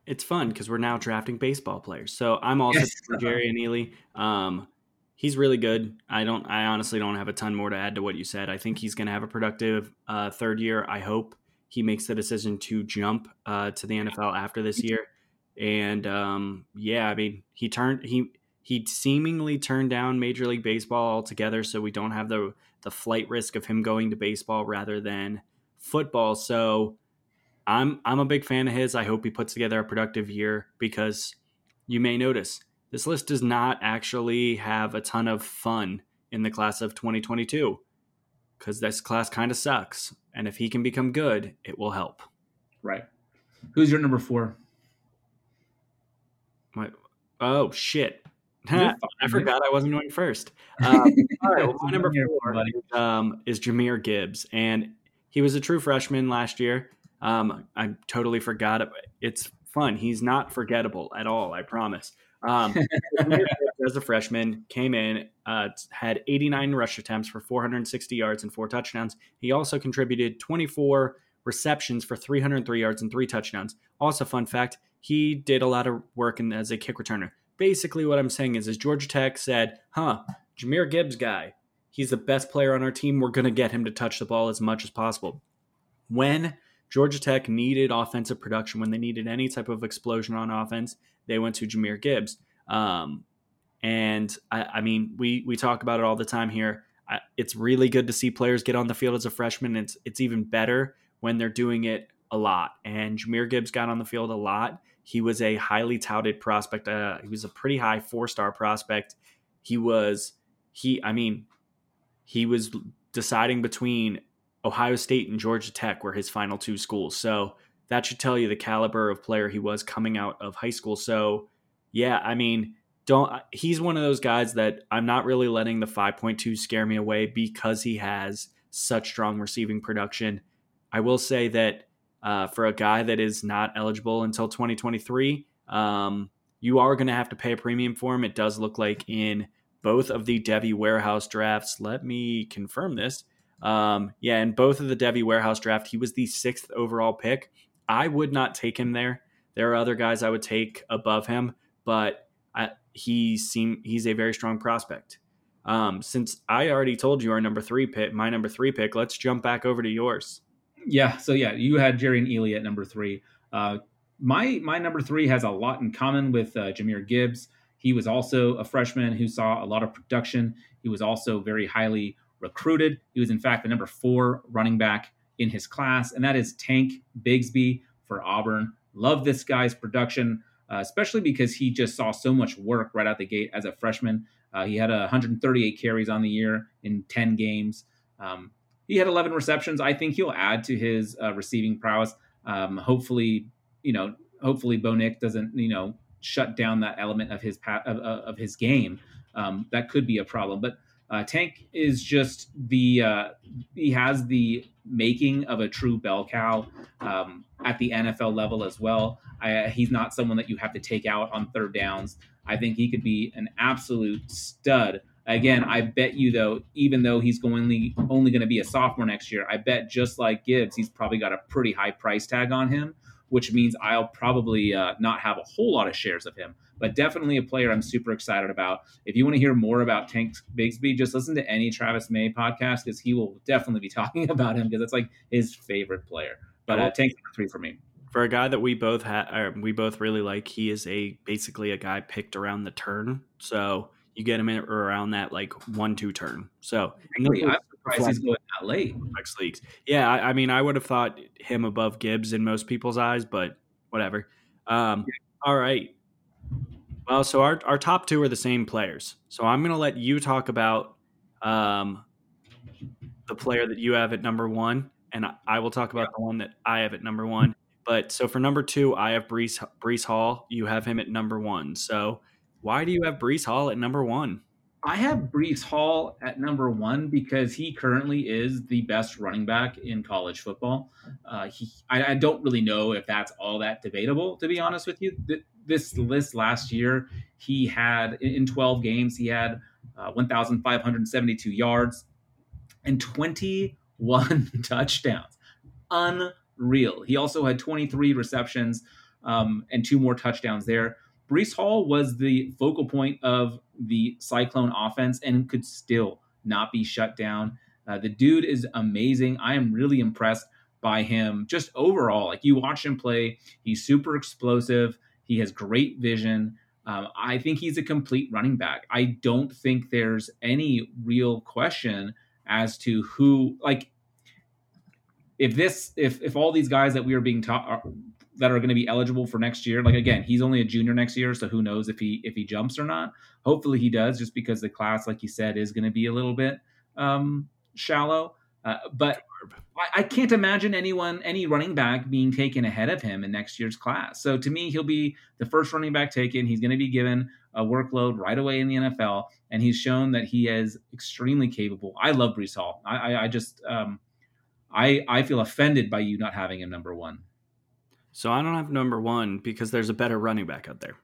It's fun because we're now drafting baseball players. So I'm also for Jerrion Ealy. He's really good. I honestly don't have a ton more to add to what you said. I think he's going to have a productive third year. I hope he makes the decision to jump to the NFL after this year. And he seemingly turned down Major League Baseball altogether, so we don't have the flight risk of him going to baseball rather than football. So I'm a big fan of his. I hope he puts together a productive year, because you may notice this list does not actually have a ton of fun in the class of 2022, because this class kind of sucks. And if he can become good, it will help. Right. Who's your number 4? Oh, shit. I forgot I wasn't going first. All right. Well, my number 4 is Jahmyr Gibbs. And he was a true freshman last year. I totally forgot. It's fun. He's not forgettable at all, I promise. As a freshman, came in, had 89 rush attempts for 460 yards and 4 touchdowns. He also contributed 24 receptions for 303 yards and 3 touchdowns. Also, fun fact, he did a lot of work as a kick returner. Basically, what I'm saying is Georgia Tech said, Jahmyr Gibbs guy, he's the best player on our team. We're going to get him to touch the ball as much as possible. When Georgia Tech needed offensive production, when they needed any type of explosion on offense, they went to Jahmyr Gibbs. And we talk about it all the time here. It's really good to see players get on the field as a freshman. It's even better when they're doing it a lot. And Jahmyr Gibbs got on the field a lot. He was a highly touted prospect. He was a pretty high 4-star prospect. He was deciding between Ohio State and Georgia Tech were his final 2 schools. So that should tell you the caliber of player he was coming out of high school. So, he's one of those guys that I'm not really letting the 5.2 scare me away because he has such strong receiving production. I will say that for a guy that is not eligible until 2023, you are going to have to pay a premium for him. It does look like in both of the Devy Warehouse drafts. Let me confirm this. In both of the Devy Warehouse draft, he was the 6th overall pick. I would not take him there. There are other guys I would take above him, but he's a very strong prospect. Since I already told you my number 3 pick, let's jump back over to yours. Yeah. So you had Jerrion Ealy at number 3. My number 3 has a lot in common with Jahmyr Gibbs. He was also a freshman who saw a lot of production. He was also very highly recruited. He was in fact the number 4 running back in his class, and that is Tank Bigsby for Auburn. Love this guy's production, especially because he just saw so much work right out the gate as a freshman. He had 138 carries on the year in 10 games. He had 11 receptions. I think he'll add to his receiving prowess. Hopefully Bo Nix doesn't shut down that element of his game. That could be a problem, but Tank is just he has the making of a true bell cow at the NFL level as well. He's not someone that you have to take out on third downs. I think he could be an absolute stud. Again, I bet you though, even though he's only going to be a sophomore next year, I bet just like Gibbs, he's probably got a pretty high price tag on him, which means I'll probably not have a whole lot of shares of him, but definitely a player I'm super excited about. If you want to hear more about Tank Bigsby, just listen to any Travis May podcast, because he will definitely be talking about him, because it's like his favorite player. But Tank's number three for me. For a guy that we both really like, he is basically a guy picked around the turn. So you get him in around that like 1-2 turn. So I'm surprised he's going that late. Flex leagues. Yeah, I mean, I would have thought him above Gibbs in most people's eyes, but whatever. All right. Well, so our top two are the same players. So I'm going to let you talk about the player that you have at number one, and I will talk about the one that I have at number one. But so for number two, I have Breece Hall. You have him at number one. So why do you have Breece Hall at number one? I have Breece Hall at number one because he currently is the best running back in college football. I don't really know if that's all that debatable, to be honest with you. This list last year, he had in 12 games, he had 1,572 yards and 21 touchdowns. Unreal. He also had 23 receptions and 2 more touchdowns there. Breece Hall was the focal point of the Cyclone offense and could still not be shut down. The dude is amazing. I am really impressed by him just overall. Like, you watch him play, he's super explosive. He has great vision. I think he's a complete running back. I don't think there's any real question as to who, like, if all these guys that we are being taught that are going to be eligible for next year, like, again, he's only a junior next year, so who knows if he jumps or not. Hopefully he does, just because the class, like you said, is going to be a little bit shallow. But I can't imagine any running back being taken ahead of him in next year's class. So to me, he'll be the first running back taken. He's going to be given a workload right away in the NFL, and he's shown that he is extremely capable. I love Breece Hall. I feel offended by you not having him number one. So I don't have number one because there's a better running back out there.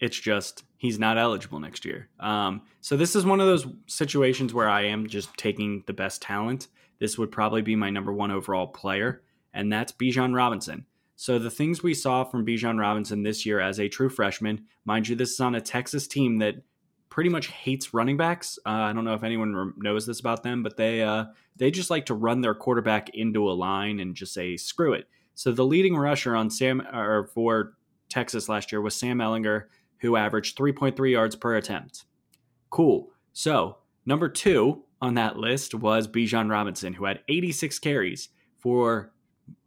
It's just he's not eligible next year. So this is one of those situations where I am just taking the best talent. This would probably be my number one overall player, and that's Bijan Robinson. So the things we saw from Bijan Robinson this year as a true freshman, mind you, this is on a Texas team that pretty much hates running backs. I don't know if anyone knows this about them, but they just like to run their quarterback into a line and just say, screw it. So the leading rusher for Texas last year was Sam Ehlinger, who averaged 3.3 yards per attempt. Cool. So number two on that list was Bijan Robinson, who had 86 carries for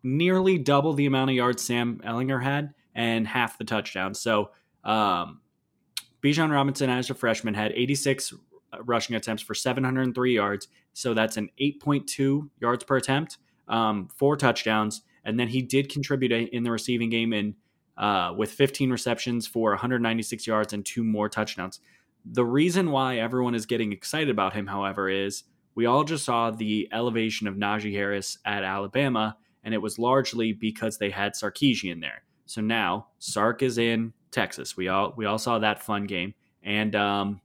nearly double the amount of yards Sam Ehlinger had and half the touchdowns. So Bijan Robinson, as a freshman, had 86 rushing attempts for 703 yards. So that's an 8.2 yards per attempt, 4 touchdowns. And then he did contribute in the receiving game with 15 receptions for 196 yards and 2 more touchdowns. The reason why everyone is getting excited about him, however, is we all just saw the elevation of Najee Harris at Alabama, and it was largely because they had Sarkisian there. So now Sark is in Texas. We all saw that fun game. And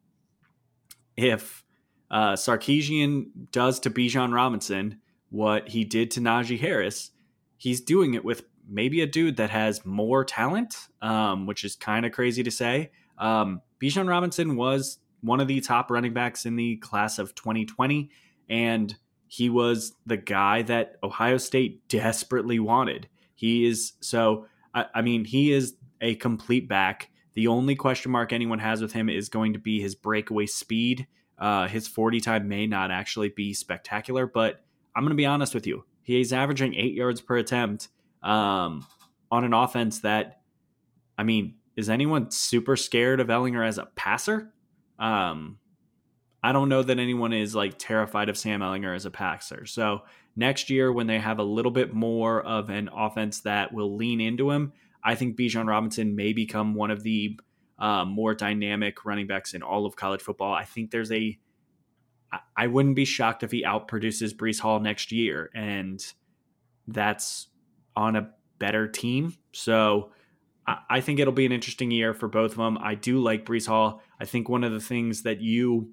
if Sarkisian does to Bijan Robinson what he did to Najee Harris, he's doing it with maybe a dude that has more talent, which is kind of crazy to say. Bijan Robinson was one of the top running backs in the class of 2020, and he was the guy that Ohio State desperately wanted. He is a complete back. The only question mark anyone has with him is going to be his breakaway speed. His 40 time may not actually be spectacular, but I'm going to be honest with you. He's averaging 8 yards per attempt on an offense that, I mean, is anyone super scared of Ehlinger as a passer? I don't know that anyone is like terrified of Sam Ehlinger as a passer. So next year, when they have a little bit more of an offense that will lean into him, I think Bijan Robinson may become one of the more dynamic running backs in all of college football. I think there's I wouldn't be shocked if he outproduces Breece Hall next year, and that's on a better team. So I think it'll be an interesting year for both of them. I do like Breece Hall. I think one of the things that you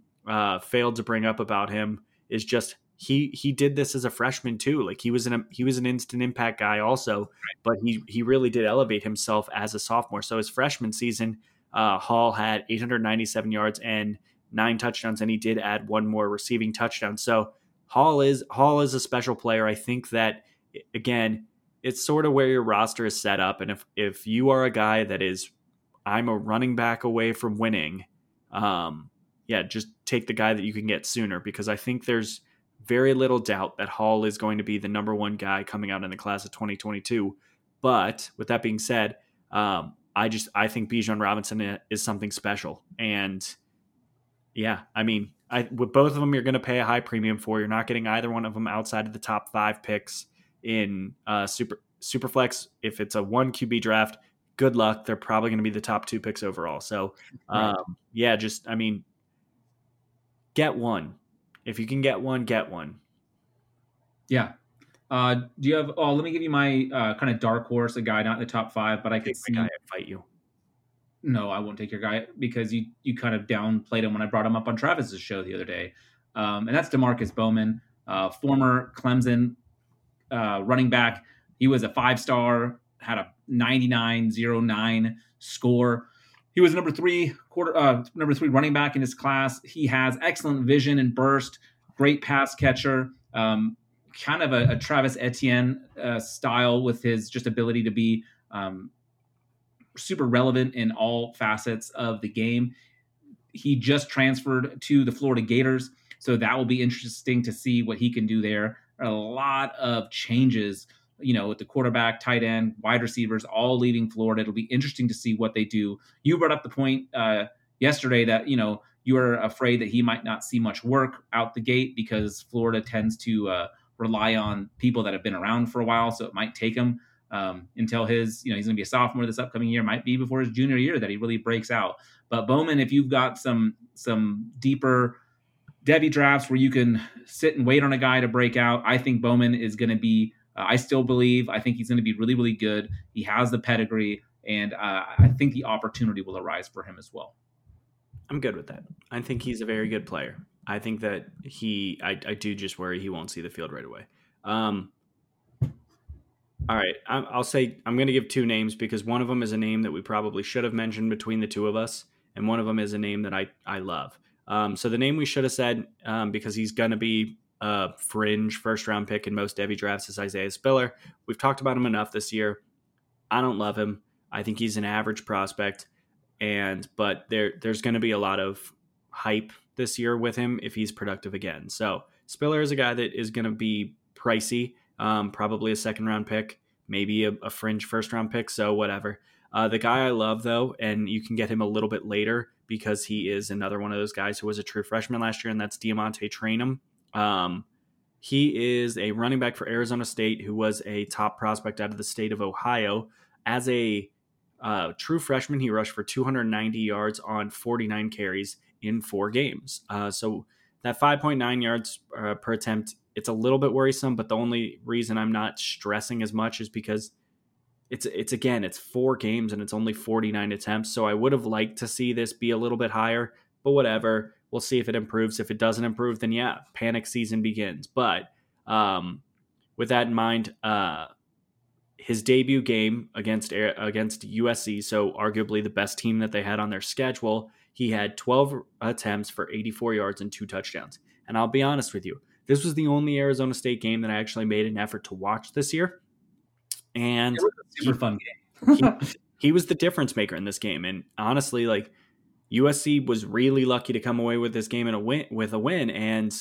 failed to bring up about him is just he did this as a freshman too. Like he was an instant impact guy also, but he really did elevate himself as a sophomore. So his freshman season, Hall had 897 yards and 9 touchdowns, and he did add one more receiving touchdown. So Hall is a special player. I think that, again, it's sort of where your roster is set up. And if you are a guy that is, I'm a running back away from winning, just take the guy that you can get sooner, because I think there's very little doubt that Hall is going to be the number one guy coming out in the class of 2022. But with that being said, I think Bijan Robinson is something special. And yeah, I mean, with both of them, you're going to pay a high premium for. You're not getting either one of them outside of the top 5 picks in Superflex. If it's a 1 QB draft, good luck. They're probably going to be the top 2 picks overall. So, get one. If you can get one, get one. Yeah. Do you have? Oh, let me give you my kind of dark horse, a guy not in the top 5, but I could see. Guy, I fight you. No, I won't take your guy because you kind of downplayed him when I brought him up on Travis's show the other day, and that's DeMarcus Bowman, former Clemson running back. He was a 5-star, had a 99.09 score. He was number three running back in his class. He has excellent vision and burst, great pass catcher. Kind of a Travis Etienne style with his just ability to be super relevant in all facets of the game. He just transferred to the Florida Gators, so that will be interesting to see what he can do there. A lot of changes, with the quarterback, tight end, wide receivers, all leaving Florida. It'll be interesting to see what they do. You brought up the point yesterday that, you were afraid that he might not see much work out the gate because Florida tends to rely on people that have been around for a while. So it might take him until he's going to be a sophomore this upcoming year, might be before his junior year that he really breaks out. But Bowman, if you've got some deeper Devy drafts where you can sit and wait on a guy to break out, I think Bowman is going to be, I think he's going to be really, really good. He has the pedigree, and I think the opportunity will arise for him as well. I'm good with that. I think he's a very good player. I think that I do just worry he won't see the field right away. All right. I'll say I'm going to give 2 names because one of them is a name that we probably should have mentioned between the two of us, and one of them is a name that I love. So the name we should have said, because he's going to be a fringe first-round pick in most Devy drafts, is Isaiah Spiller. We've talked about him enough this year. I don't love him. I think he's an average prospect, but there's going to be a lot of hype this year with him if he's productive again. So Spiller is a guy that is going to be pricey, probably a second-round pick, maybe a fringe first-round pick, so whatever. The guy I love, though, and you can get him a little bit later because he is another one of those guys who was a true freshman last year, and that's Diamante Traynham. He is a running back for Arizona State who was a top prospect out of the state of Ohio. As a true freshman, he rushed for 290 yards on 49 carries in 4 games. So that 5.9 yards per attempt, it's a little bit worrisome, but the only reason I'm not stressing as much is because it's 4 games and it's only 49 attempts. So I would have liked to see this be a little bit higher, but whatever. We'll see if it improves. If it doesn't improve, then yeah, panic season begins. But with that in mind, his debut game against USC, so arguably the best team that they had on their schedule, he had 12 attempts for 84 yards and 2 touchdowns. And I'll be honest with you, this was the only Arizona State game that I actually made an effort to watch this year. And it was a super fun game. he was the difference maker in this game. And honestly, USC was really lucky to come away with this game with a win, and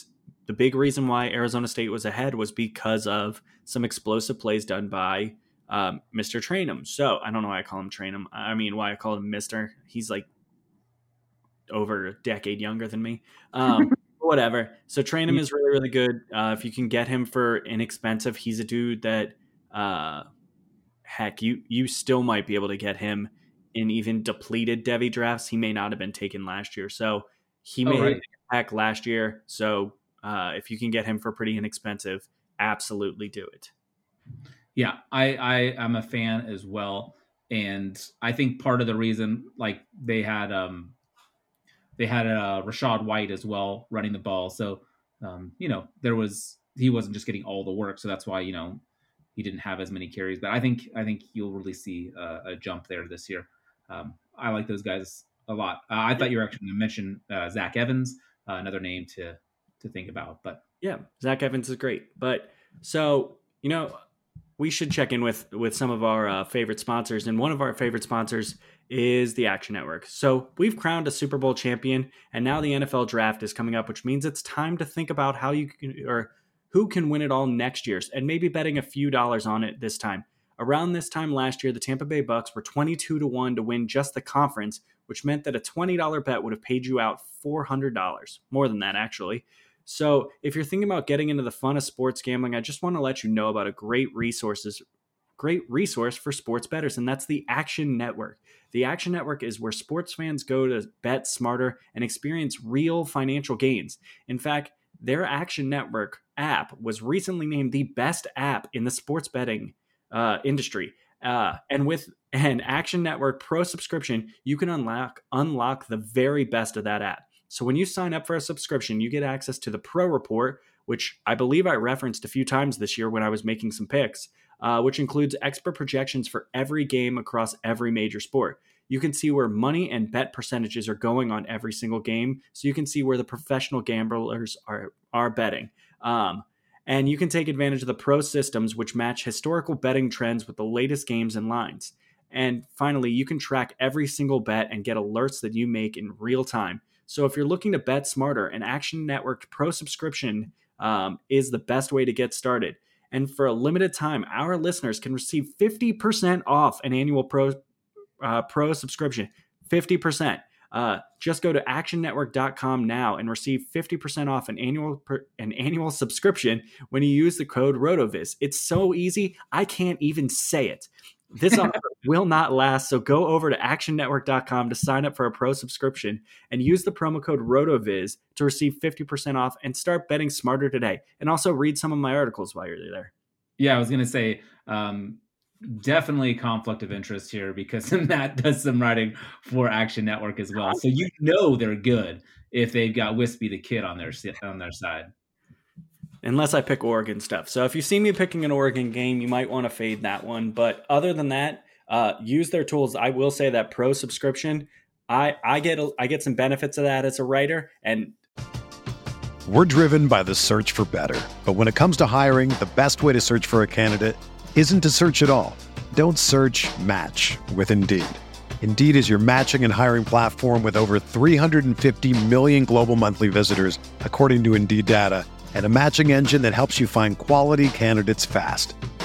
the big reason why Arizona State was ahead was because of some explosive plays done by Mr. Traynham. So I don't know why I call him Traynham. I mean, why I call him Mr. He's over a decade younger than me. Whatever. So Traynham is really, really good. If you can get him for inexpensive, he's a dude that, you still might be able to get him in even depleted Devy drafts. He may not have been taken last year. So he made an impact last year. So if you can get him for pretty inexpensive, absolutely do it. Yeah, I'm a fan as well. And I think part of the reason, they had Rashad White as well running the ball. So he wasn't just getting all the work. So that's why, he didn't have as many carries, but I think you'll really see a jump there this year. I like those guys a lot. I thought you were actually going to mention Zach Evans, another name to think about, but yeah, Zach Evans is great. But so, we should check in with some of our favorite sponsors. And one of our favorite sponsors is the Action Network. So we've crowned a Super Bowl champion, and now the NFL draft is coming up, which means it's time to think about how you can, or who can win it all next year, and maybe betting a few dollars on it this time. Around this time last year, the Tampa Bay Bucks were 22-1 to win just the conference, which meant that a $20 bet would have paid you out $400, more than that actually. So if you're thinking about getting into the fun of sports gambling, I just want to let you know about a great resource for sports bettors, and that's the Action Network. The Action Network is where sports fans go to bet smarter and experience real financial gains. In fact, their Action Network app was recently named the best app in the sports betting industry. And with an Action Network Pro subscription, you can unlock the very best of that app. So when you sign up for a subscription, you get access to the Pro Report, which I believe I referenced a few times this year when I was making some picks, which includes expert projections for every game across every major sport. You can see where money and bet percentages are going on every single game, so you can see where the professional gamblers are betting. And you can take advantage of the Pro systems, which match historical betting trends with the latest games and lines. And finally, you can track every single bet and get alerts that you make in real time. So if you're looking to bet smarter, an Action Network Pro subscription is the best way to get started. And for a limited time, our listeners can receive 50% off an annual Pro subscription. 50%. Just go to actionnetwork.com now and receive 50% off an annual subscription when you use the code RotoViz. It's so easy, I can't even say it. This offer will not last, so go over to actionnetwork.com to sign up for a Pro subscription and use the promo code RotoViz to receive 50% off and start betting smarter today. And also read some of my articles while you're there. Yeah, I was going to say, definitely conflict of interest here because Matt does some writing for Action Network as well. So they're good if they've got Wispy the Kid on their side. Unless I pick Oregon stuff. So if you see me picking an Oregon game, you might want to fade that one. But other than that, use their tools. I will say that Pro subscription, I get some benefits of that as a writer. And we're driven by the search for better. But when it comes to hiring, the best way to search for a candidate isn't to search at all. Don't search, match with Indeed. Indeed is your matching and hiring platform with over 350 million global monthly visitors, according to Indeed data, and a matching engine that helps you find quality candidates fast.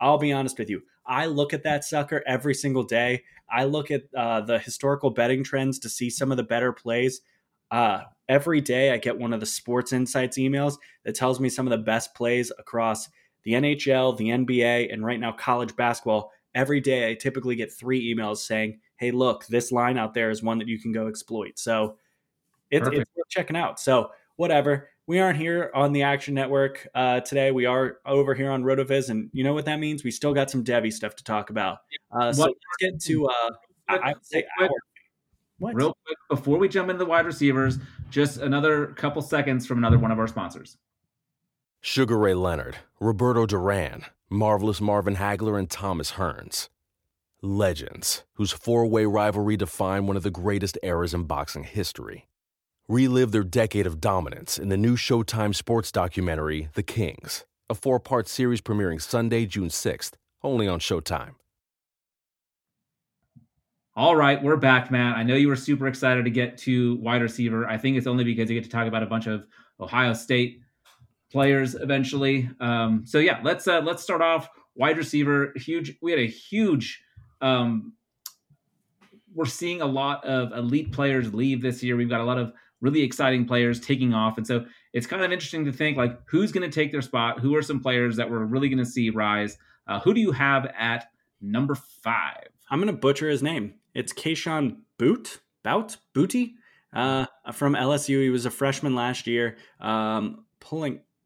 I'll be honest with you. I look at that sucker every single day. I look at the historical betting trends to see some of the better plays. Every day I get one of the Sports Insights emails that tells me some of the best plays across the NHL, the NBA, and right now college basketball. Every day I typically get 3 emails saying, hey, look, this line out there is one that you can go exploit. So it's worth checking out. So whatever. We aren't here on the Action Network today. We are over here on RotoViz, and you know what that means? We still got some Devy stuff to talk about. So let's get to real quick, before we jump into the wide receivers, just another couple seconds from another one of our sponsors. Sugar Ray Leonard, Roberto Duran, Marvelous Marvin Hagler, and Thomas Hearns. Legends, whose four-way rivalry defined one of the greatest eras in boxing history. Relive their decade of dominance in the new Showtime sports documentary, The Kings, a 4-part series premiering Sunday, June 6th, only on Showtime. All right, we're back, Matt. I know you were super excited to get to wide receiver. I think it's only because you get to talk about a bunch of Ohio State players eventually. So yeah, let's start off wide receiver. We're seeing a lot of elite players leave this year. We've got a lot of really exciting players taking off, and so it's kind of interesting to think like who's going to take their spot. Who are some players that we're really going to see rise? Who do you have at number 5? I'm going to butcher his name. It's Kayshon Boutte from LSU. He was a freshman last year. Oh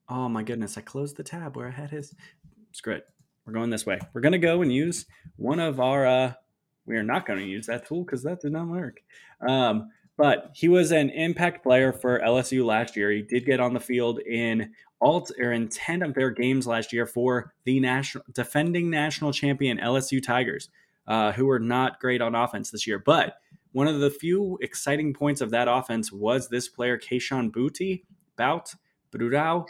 my goodness. I closed the tab where I had his. Screw it. We're going this way. We're going to go and use one of our, we are not going to use that tool because that did not work. But he was an impact player for LSU last year. He did get on the field in 10 of their games last year for the defending national champion LSU Tigers, who were not great on offense this year. But one of the few exciting points of that offense was this player, Kayshon Boutte. We're going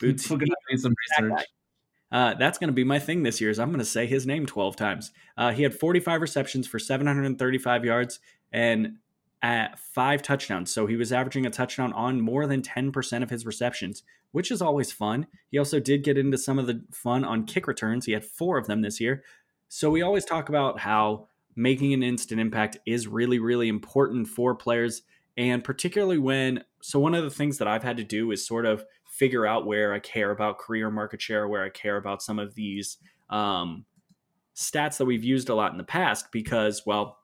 to do some research. That's going to be my thing this year is I'm going to say his name 12 times. He had 45 receptions for 735 yards and 5 touchdowns. So he was averaging a touchdown on more than 10% of his receptions, which is always fun. He also did get into some of the fun on kick returns. He had 4 of them this year. So we always talk about how making an instant impact is really, really important for players. And particularly so one of the things that I've had to do is sort of figure out where I care about career market share, where I care about some of these stats that we've used a lot in the past, because, well,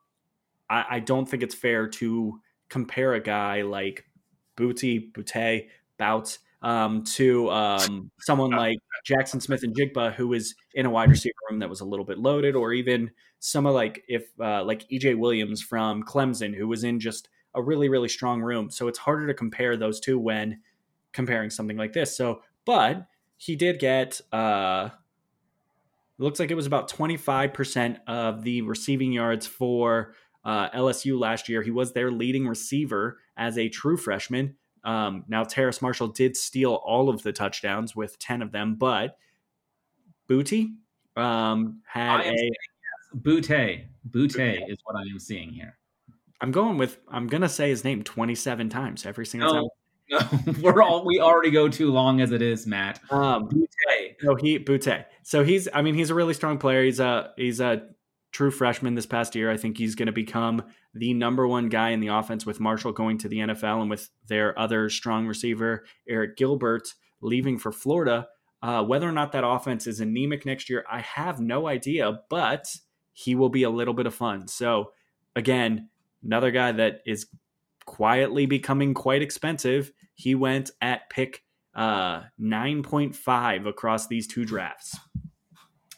I don't think it's fair to compare a guy like Boutte, to someone like Jackson Smith and Jigba, who is in a wide receiver room that was a little bit loaded, or even someone like E.J. Williams from Clemson, who was in just a really, really strong room. So it's harder to compare those two when comparing something like this. So, but he did get, it looks like it was about 25% of the receiving yards for LSU last year. He was their leading receiver as a true freshman. Now, Terrace Marshall did steal all of the touchdowns with 10 of them, but Boutte Boutte is what I am seeing here. I'm going to say his name 27 times every single time. No, we already go too long as it is, Matt. Boutte. So he's a really strong player. He's a true freshman this past year. I think he's going to become the number one guy in the offense with Marshall going to the NFL and with their other strong receiver, Arik Gilbert, leaving for Florida. Whether or not that offense is anemic next year, I have no idea, but he will be a little bit of fun. So again, another guy that is quietly becoming quite expensive. He went at pick 9.5 across these two drafts.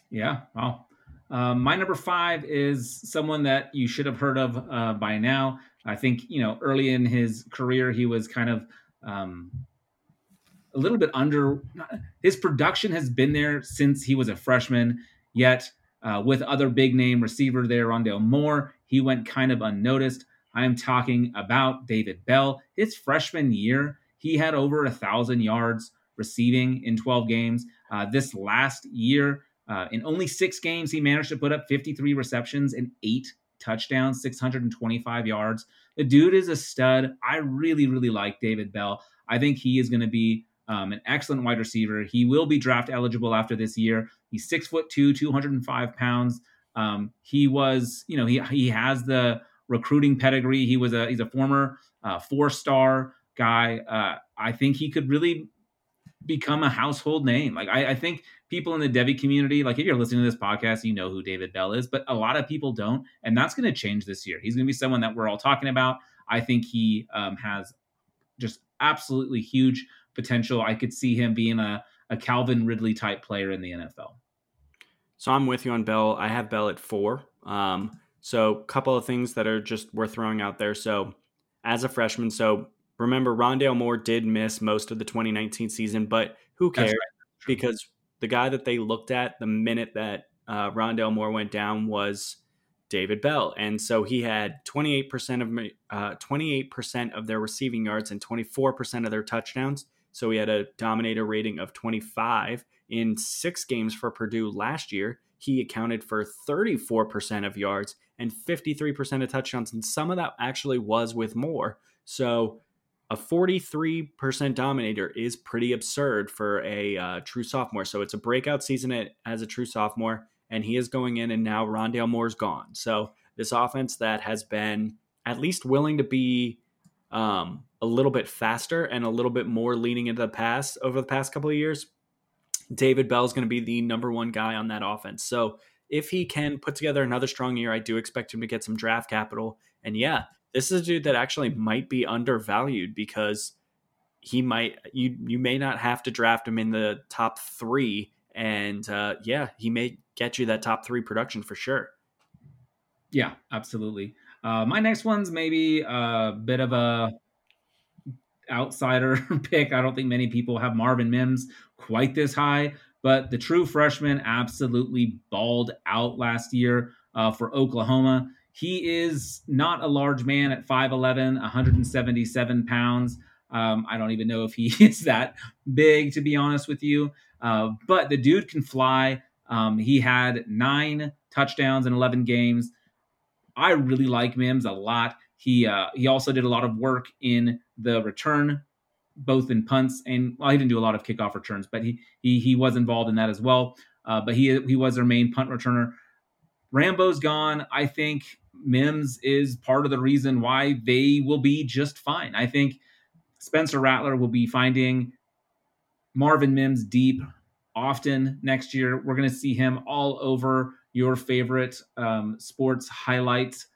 Yeah. Wow. My number 5 is someone that you should have heard of by now. I think, early in his career, he was kind of a little bit under. His production has been there since he was a freshman, yet with other big name receiver there, Rondale Moore, he went kind of unnoticed. I'm talking about David Bell. His freshman year, he had over 1,000 yards receiving in 12 games. This last year, in only 6 games, he managed to put up 53 receptions and 8 touchdowns, 625 yards. The dude is a stud. I really, really like David Bell. I think he is going to be an excellent wide receiver. He will be draft eligible after this year. He's 6'2", 205 pounds. He was, he has the recruiting pedigree. He's a former 4-star guy. I think he could really become a household name. Like I think people in the Devy community, like if you're listening to this podcast, you know who David Bell is, but a lot of people don't. And that's going to change this year. He's going to be someone that we're all talking about. I think he has just absolutely huge potential. I could see him being a Calvin Ridley type player in the NFL. So I'm with you on Bell. I have Bell at 4. So a couple of things that are just worth throwing out there. So as a freshman, remember Rondale Moore did miss most of the 2019 season, but who cares? Right. Because the guy that they looked at the minute that Rondale Moore went down was David Bell. And so he had 28% of their receiving yards and 24% of their touchdowns. So he had a dominator rating of 25 in 6 games for Purdue last year. he accounted for 34% of yards and 53% of touchdowns. And some of that actually was with Moore. So a 43% dominator is pretty absurd for a true sophomore. So it's a breakout season as a true sophomore, and he is going in, and now Rondale Moore's gone. So this offense that has been at least willing to be a little bit faster and a little bit more leaning into the pass over the past couple of years, David Bell's going to be the number one guy on that offense. So if he can put together another strong year, I do expect him to get some draft capital. And yeah, this is a dude that actually might be undervalued because he might, you may not have to draft him in the top three. And yeah, he may get you that top three production for sure. Yeah, absolutely. My next one's maybe a bit of a outsider pick. I don't think many people have Marvin Mims quite this high, but the true freshman absolutely balled out last year for Oklahoma. He is not a large man at 5'11", 177 pounds. I don't even know if he is that big, to be honest with you. But the dude can fly. He had 9 touchdowns in 11 games. I really like Mims a lot. He also did a lot of work in the return, both in punts and, well, he didn't do a lot of kickoff returns, but he was involved in that as well. But he was their main punt returner. Rambo's gone. I think Mims is part of the reason why they will be just fine. I think Spencer Rattler will be finding Marvin Mims deep often next year. We're going to see him all over your favorite sports highlights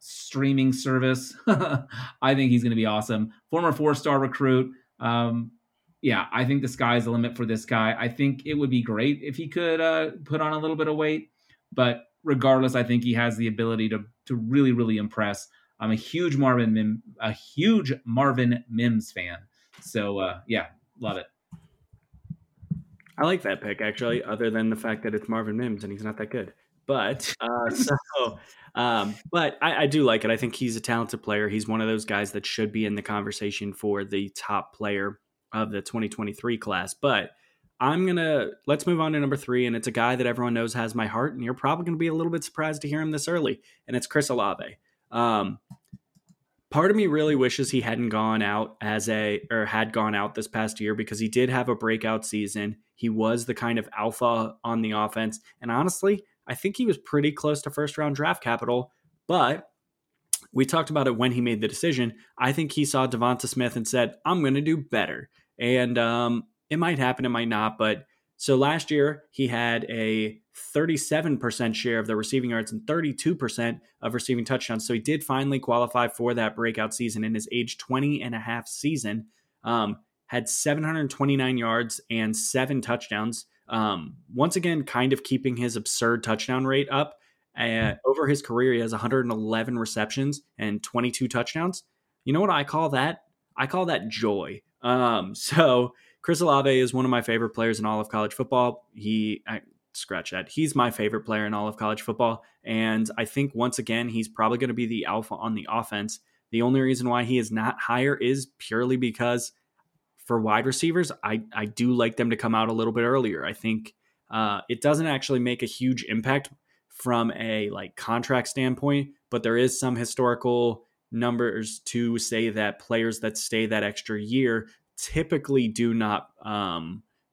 streaming service. I think he's going to be awesome. Former 4-star recruit. Yeah, I think the sky's the limit for this guy. I think it would be great if he could put on a little bit of weight, but regardless, I think he has the ability to really, really impress. I'm a huge Marvin Mims fan. So yeah, love it. I like that pick, actually, other than the fact that it's Marvin Mims and he's not that good. But but I do like it. I think he's a talented player. He's one of those guys that should be in the conversation for the top player of the 2023 class. But let's move on to number 3. And it's a guy that everyone knows has my heart. And you're probably going to be a little bit surprised to hear him this early. And it's Chris Olave. Part of me really wishes he hadn't gone out had gone out this past year, because he did have a breakout season. He was the kind of alpha on the offense. And honestly, I think he was pretty close to first round draft capital, but we talked about it when he made the decision. I think he saw Devonta Smith and said, I'm going to do better. And it might happen, it might not. But so last year he had a 37% share of the receiving yards and 32% of receiving touchdowns. So he did finally qualify for that breakout season in his age 20 and a half season. Had 729 yards and 7 touchdowns. Once again, kind of keeping his absurd touchdown rate up. Over his career, he has 111 receptions and 22 touchdowns. You know what I call that? I call that joy. So Chris Olave is one of my favorite players in all of college football. He's my favorite player in all of college football. And I think once again, he's probably going to be the alpha on the offense. The only reason why he is not higher is purely because for wide receivers, I do like them to come out a little bit earlier. I think it doesn't actually make a huge impact from a contract standpoint, but there is some historical numbers to say that players that stay that extra year typically do not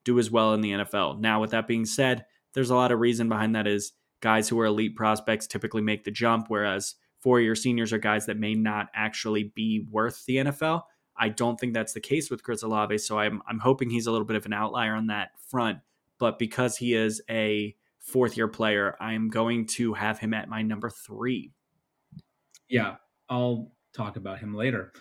do as well in the NFL. Now, with that being said, there's a lot of reason behind that is guys who are elite prospects typically make the jump, whereas four-year seniors are guys that may not actually be worth the NFL. I don't think that's the case with Chris Olave, so I'm hoping he's a little bit of an outlier on that front. But because he is a fourth-year player, I'm going to have him at my number 3. Yeah, I'll talk about him later.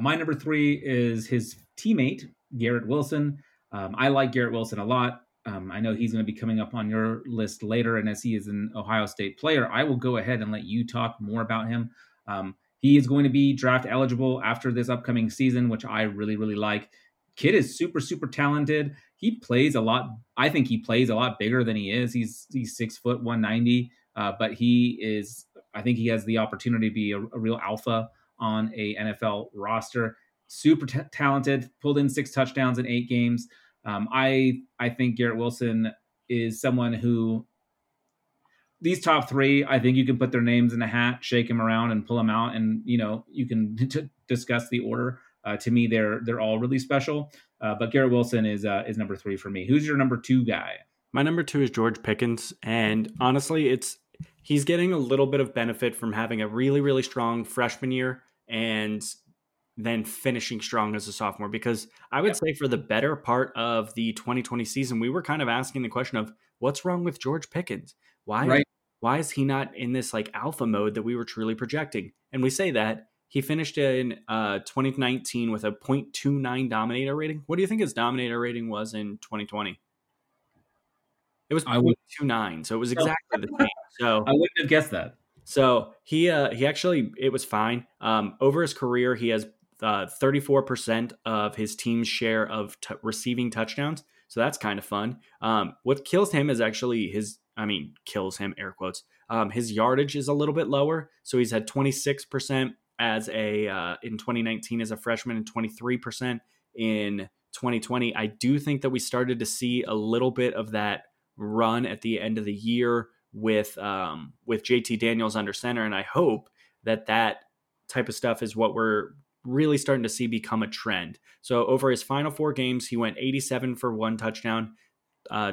My number 3 is his teammate, Garrett Wilson. I like Garrett Wilson a lot. I know he's going to be coming up on your list later, and as he is an Ohio State player, I will go ahead and let you talk more about him. He is going to be draft eligible after this upcoming season, which I really, really like. Kid is super, super talented. He plays a lot. I think he plays a lot bigger than he is. He's 6 foot 190, but he is. I think he has the opportunity to be a real alpha on a NFL roster. Super talented. Pulled in 6 touchdowns in 8 games. I think Garrett Wilson is someone who these top three, I think you can put their names in a hat, shake them around and pull them out. And, you know, you can discuss the order. To me, they're all really special. But Garrett Wilson is number three for me. Who's your number two guy? My number two is George Pickens. And honestly, he's getting a little bit of benefit from having a really, really strong freshman year and then finishing strong as a sophomore, because I would say for the better part of the 2020 season, we were kind of asking the question of what's wrong with George Pickens? Why is he not in this like alpha mode that we were truly projecting? And we say that he finished in 2019 with a 0.29 Dominator rating. What do you think his Dominator rating was in 2020? It was 0.29, so it was exactly the same. So I wouldn't have guessed that. So he actually, it was fine. Over his career, he has 34% of his team's share of receiving touchdowns. So that's kind of fun. What kills him is actually air quotes. His yardage is a little bit lower. So he's had 26% in 2019 as a freshman and 23% in 2020. I do think that we started to see a little bit of that run at the end of the year with JT Daniels under center. And I hope that type of stuff is what we're really starting to see become a trend. So over his final four games, he went 87 for one touchdown,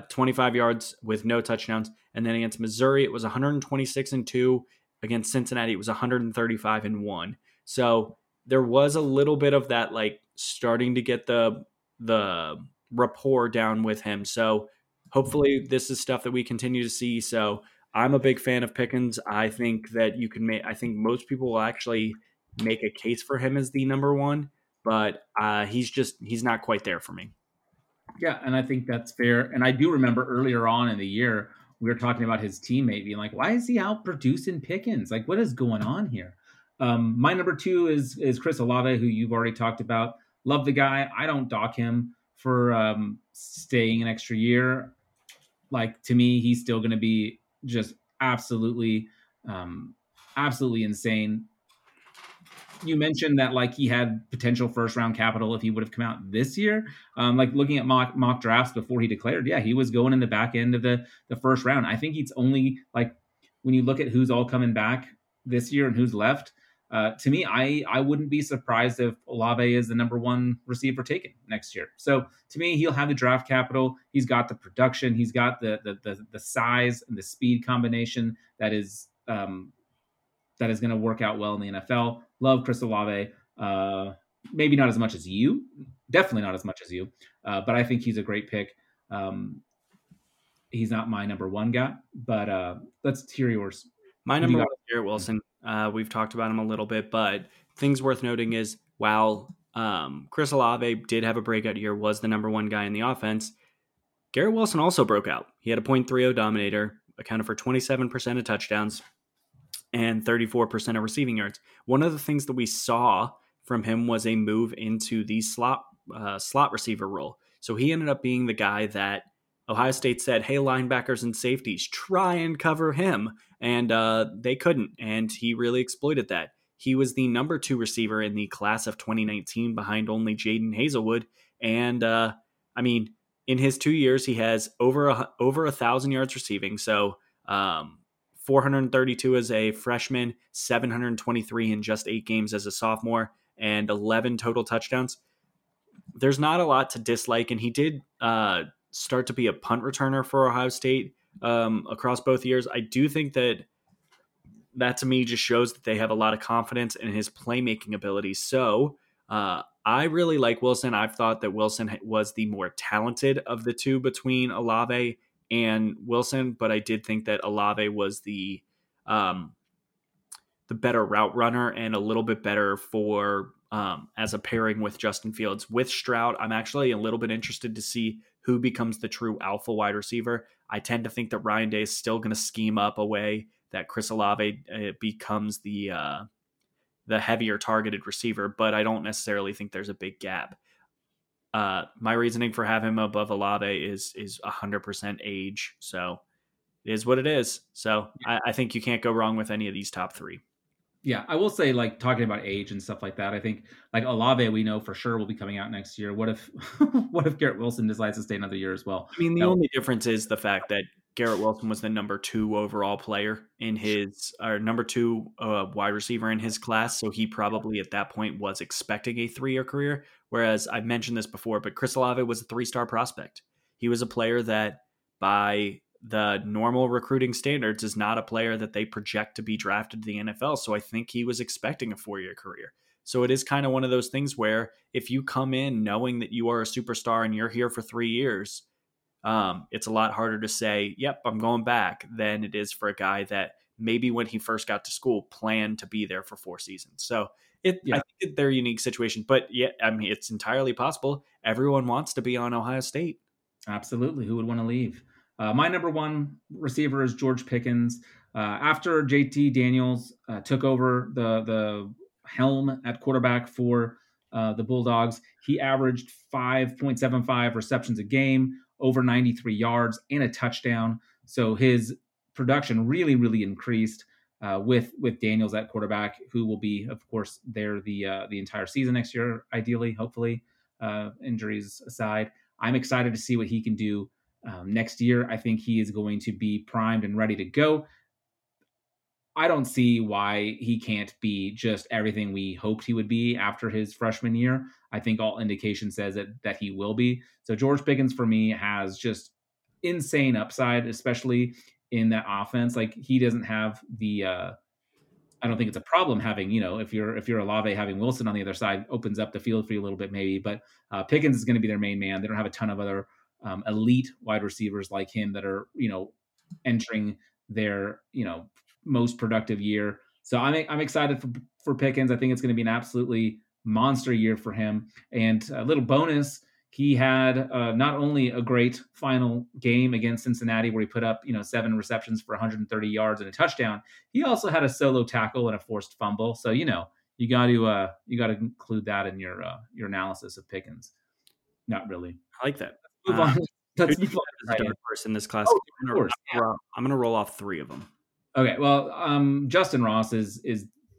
25 yards with no touchdowns. And then against Missouri, it was 126-2. Against Cincinnati, it was 135-1. So there was a little bit of that, like starting to get the rapport down with him. So hopefully this is stuff that we continue to see. So I'm a big fan of Pickens. I think that I think most people will actually make a case for him as the number one, but he's not quite there for me. Yeah. And I think that's fair. And I do remember earlier on in the year, we were talking about his teammate being like, why is he out producing Pickens? Like, what is going on here? My number two is Chris Olave, who you've already talked about. Love the guy. I don't dock him for staying an extra year. Like, to me, he's still going to be just absolutely insane. You mentioned that like he had potential first round capital if he would have come out this year. Like looking at mock drafts before he declared, he was going in the back end of the first round. I think it's only like when you look at who's all coming back this year and who's left. To me, I wouldn't be surprised if Olave is the number one receiver taken next year. So to me, he'll have the draft capital. He's got the production. He's got the size and the speed combination that is going to work out well in the NFL. Love Chris Olave. Maybe not as much as you. Definitely not as much as you. But I think he's a great pick. He's not my number one guy, but let's hear yours. My number one is Garrett Wilson. We've talked about him a little bit, but things worth noting is while Chris Olave did have a breakout year, was the number one guy in the offense, Garrett Wilson also broke out. He had a 0.30 Dominator, accounted for 27% of touchdowns, and 34% of receiving yards. One of the things that we saw from him was a move into the slot receiver role. So he ended up being the guy that Ohio State said, hey, linebackers and safeties, try and cover him. And they couldn't. And he really exploited that. He was the number two receiver in the class of 2019 behind only Jaden Hazelwood. And in his 2 years, he has over 1,000 yards receiving. So 432 as a freshman, 723 in just 8 games as a sophomore, and 11 total touchdowns. There's not a lot to dislike, and he did start to be a punt returner for Ohio State across both years. I do think that to me just shows that they have a lot of confidence in his playmaking ability. So I really like Wilson. I've thought that Wilson was the more talented of the two between Olave and Wilson, but I did think that Olave was the better route runner and a little bit better for as a pairing with Justin Fields. With Stroud, I'm actually a little bit interested to see who becomes the true alpha wide receiver. I tend to think that Ryan Day is still going to scheme up a way that Chris Olave becomes the heavier targeted receiver, but I don't necessarily think there's a big gap. My reasoning for having him above Olave is 100% age. So it is what it is. So yeah. I think you can't go wrong with any of these top three. Yeah. I will say, like, talking about age and stuff like that, I think like Olave, we know for sure will be coming out next year. What if Garrett Wilson decides to stay another year as well? I mean, the only difference is the fact that Garrett Wilson was the number two overall player in his, or number two wide receiver in his class. So he probably at that point was expecting a 3-year career. Whereas I've mentioned this before, but Chris Olave was a 3-star prospect. He was a player that by the normal recruiting standards is not a player that they project to be drafted to the NFL. So I think he was expecting a 4-year career. So it is kind of one of those things where if you come in knowing that you are a superstar and you're here for 3 years, it's a lot harder to say, yep, I'm going back than it is for a guy that maybe when he first got to school planned to be there for 4 seasons. So I think they're a unique situation, but yeah, I mean, it's entirely possible. Everyone wants to be on Ohio State. Absolutely. Who would want to leave? My number one receiver is George Pickens. After JT Daniels took over the helm at quarterback for the Bulldogs, he averaged 5.75 receptions a game, over 93 yards, and a touchdown. So his production really, really increased with Daniels at quarterback, who will be, of course, there the entire season next year, ideally, hopefully, injuries aside. I'm excited to see what he can do next year. I think he is going to be primed and ready to go. I don't see why he can't be just everything we hoped he would be after his freshman year. I think all indication says that he will be. So George Pickens for me has just insane upside, especially in that offense. Like he doesn't have I don't think it's a problem having, if you're Olave, having Wilson on the other side opens up the field for you a little bit maybe, but Pickens is going to be their main man. They don't have a ton of other elite wide receivers like him that are, entering their, most productive year. So I'm excited for Pickens. I think it's going to be an absolutely monster year for him. And a little bonus, he had not only a great final game against Cincinnati where he put up, 7 receptions for 130 yards and a touchdown. He also had a solo tackle and a forced fumble. So, you got to include that in your analysis of Pickens. Not really. I like that. Move on. Let's move on. First in this class, I'm going to roll off 3 of them. Okay, well, Justin Ross is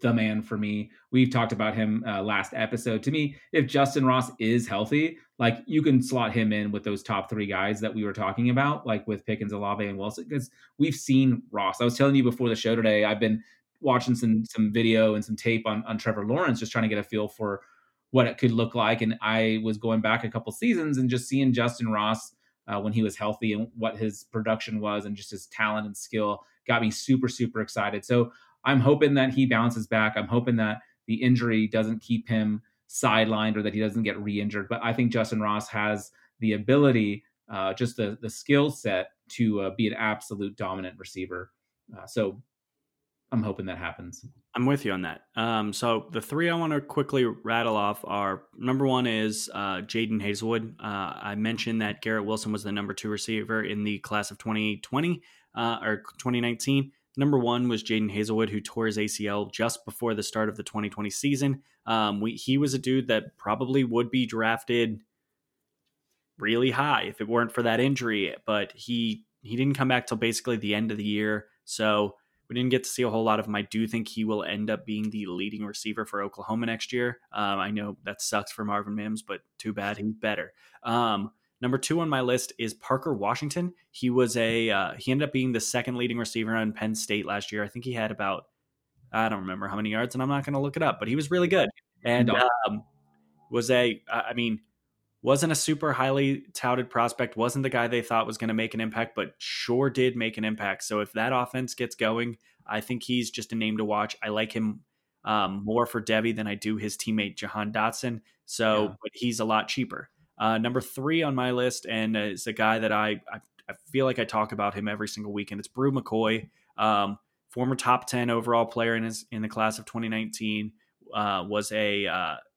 the man for me. We've talked about him last episode. To me, if Justin Ross is healthy, like you can slot him in with those top 3 guys that we were talking about, like with Pickens, Olave, and Wilson, because we've seen Ross. I was telling you before the show today, I've been watching some video and some tape on Trevor Lawrence, just trying to get a feel for what it could look like. And I was going back a couple seasons and just seeing Justin Ross when he was healthy and what his production was and just his talent and skill got me super, super excited. So I'm hoping that he bounces back. I'm hoping that the injury doesn't keep him sidelined or that he doesn't get re-injured. But I think Justin Ross has the ability, just the skill set to be an absolute dominant receiver. So I'm hoping that happens. I'm with you on that. So the 3 I want to quickly rattle off are, number 1 is Jaden Hazelwood. I mentioned that Garrett Wilson was the number 2 receiver in the class of 2020. Or 2019. Number 1 was Jaden Hazelwood, who tore his ACL just before the start of the 2020 season. He was a dude that probably would be drafted really high if it weren't for that injury, but he didn't come back till basically the end of the year. So we didn't get to see a whole lot of him. I do think he will end up being the leading receiver for Oklahoma next year. I know that sucks for Marvin Mims, but too bad he's better. Number 2 on my list is Parker Washington. He was he ended up being the second leading receiver on Penn State last year. I think he had about, I don't remember how many yards, and I'm not going to look it up, but he was really good. And wasn't a super highly touted prospect, wasn't the guy they thought was going to make an impact, but sure did make an impact. So if that offense gets going, I think he's just a name to watch. I like him more for Debbie than I do his teammate Jahan Dotson. So But he's a lot cheaper. Number 3 on my list, and it's a guy that I feel like I talk about him every single weekend. It's Brew McCoy, former top 10 overall player in the class of 2019, was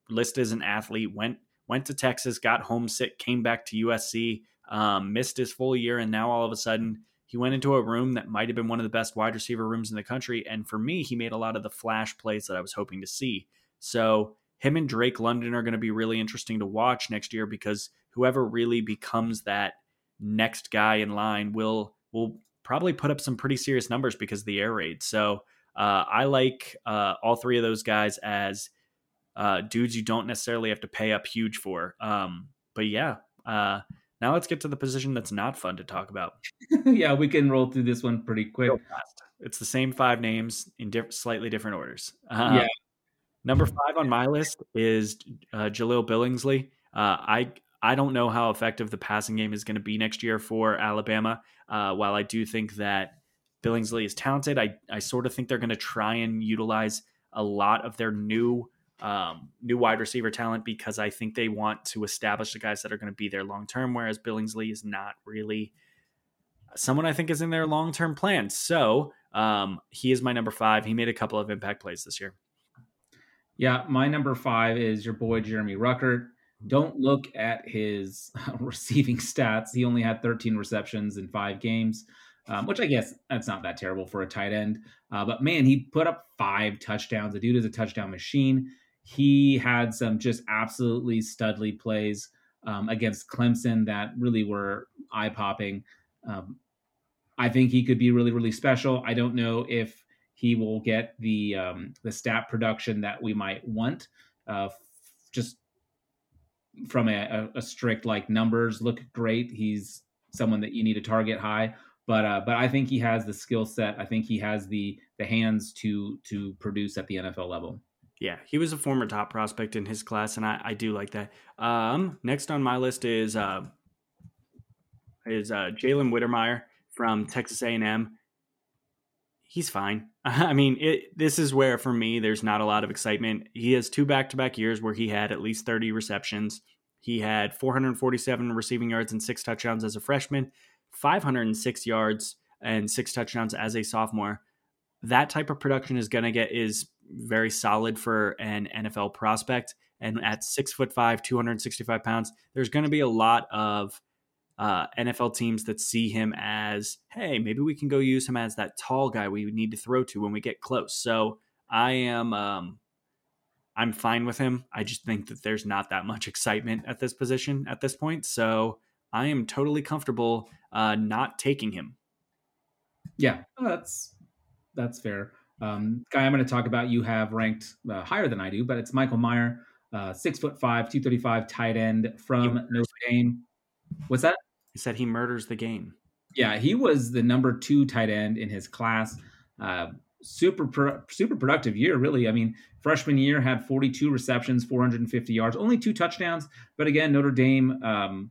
listed as an athlete, went to Texas, got homesick, came back to USC, missed his full year, and now all of a sudden he went into a room that might have been one of the best wide receiver rooms in the country. And for me, he made a lot of the flash plays that I was hoping to see. So him and Drake London are going to be really interesting to watch next year, because whoever really becomes that next guy in line will probably put up some pretty serious numbers because of the air raid. So I like all 3 of those guys as dudes you don't necessarily have to pay up huge for. But yeah, Now let's get to the position that's not fun to talk about. Yeah, we can roll through this one pretty quick. It's the same five names in slightly different orders. Yeah. Number 5 on my list is Jahlil Billingsley. I don't know how effective the passing game is going to be next year for Alabama. While I do think that Billingsley is talented, I sort of think they're going to try and utilize a lot of their new wide receiver talent because I think they want to establish the guys that are going to be there long-term, whereas Billingsley is not really someone I think is in their long-term plan. So he is my number 5. He made a couple of impact plays this year. Yeah, my number 5 is your boy, Jeremy Ruckert. Don't look at his receiving stats. He only had 13 receptions in 5 games, which I guess that's not that terrible for a tight end. But man, he put up 5 touchdowns. The dude is a touchdown machine. He had some just absolutely studly plays against Clemson that really were eye-popping. I think he could be really, really special. I don't know if he will get the stat production that we might want just from a strict like numbers look great. He's someone that you need to target high, but I think he has the skill set. I think he has the hands to produce at the NFL level. Yeah, he was a former top prospect in his class, and I do like that. Next on my list is Jalen Whittemire from Texas A&M. He's fine. I mean, this is where for me, there's not a lot of excitement. He has 2 back-to-back years where he had at least 30 receptions. He had 447 receiving yards and 6 touchdowns as a freshman, 506 yards and 6 touchdowns as a sophomore. That type of production is very solid for an NFL prospect. And at 6'5", 265 pounds, there's going to be a lot of NFL teams that see him as, hey, maybe we can go use him as that tall guy we need to throw to when we get close. So I'm fine with him. I just think that there's not that much excitement at this position at this point. So I am totally comfortable not taking him. Yeah, that's fair. Guy I'm going to talk about, you have ranked higher than I do, but it's Michael Mayer, 6'5", 235 tight end from Notre Dame. What's that? He said he murders the game. Yeah, he was the number 2 tight end in his class. Super productive year, really. I mean, freshman year had 42 receptions, 450 yards, only 2 touchdowns. But again, Notre Dame,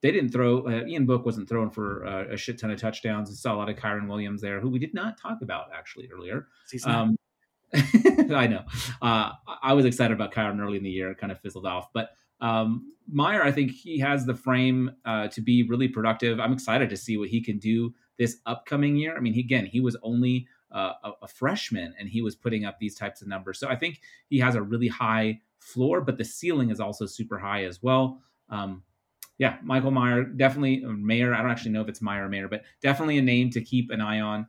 they didn't throw. Ian Book wasn't throwing for a shit ton of touchdowns. We saw a lot of Kyron Williams there, who we did not talk about actually earlier. I know. I was excited about Kyron early in the year. It kind of fizzled off, but. Mayer, I think he has the frame to be really productive. I'm excited to see what he can do this upcoming year. I mean, he was only a freshman and he was putting up these types of numbers. So I think he has a really high floor, but the ceiling is also super high as well. Michael Mayer, definitely Mayer. I don't actually know if it's Mayer or Mayer, but definitely a name to keep an eye on.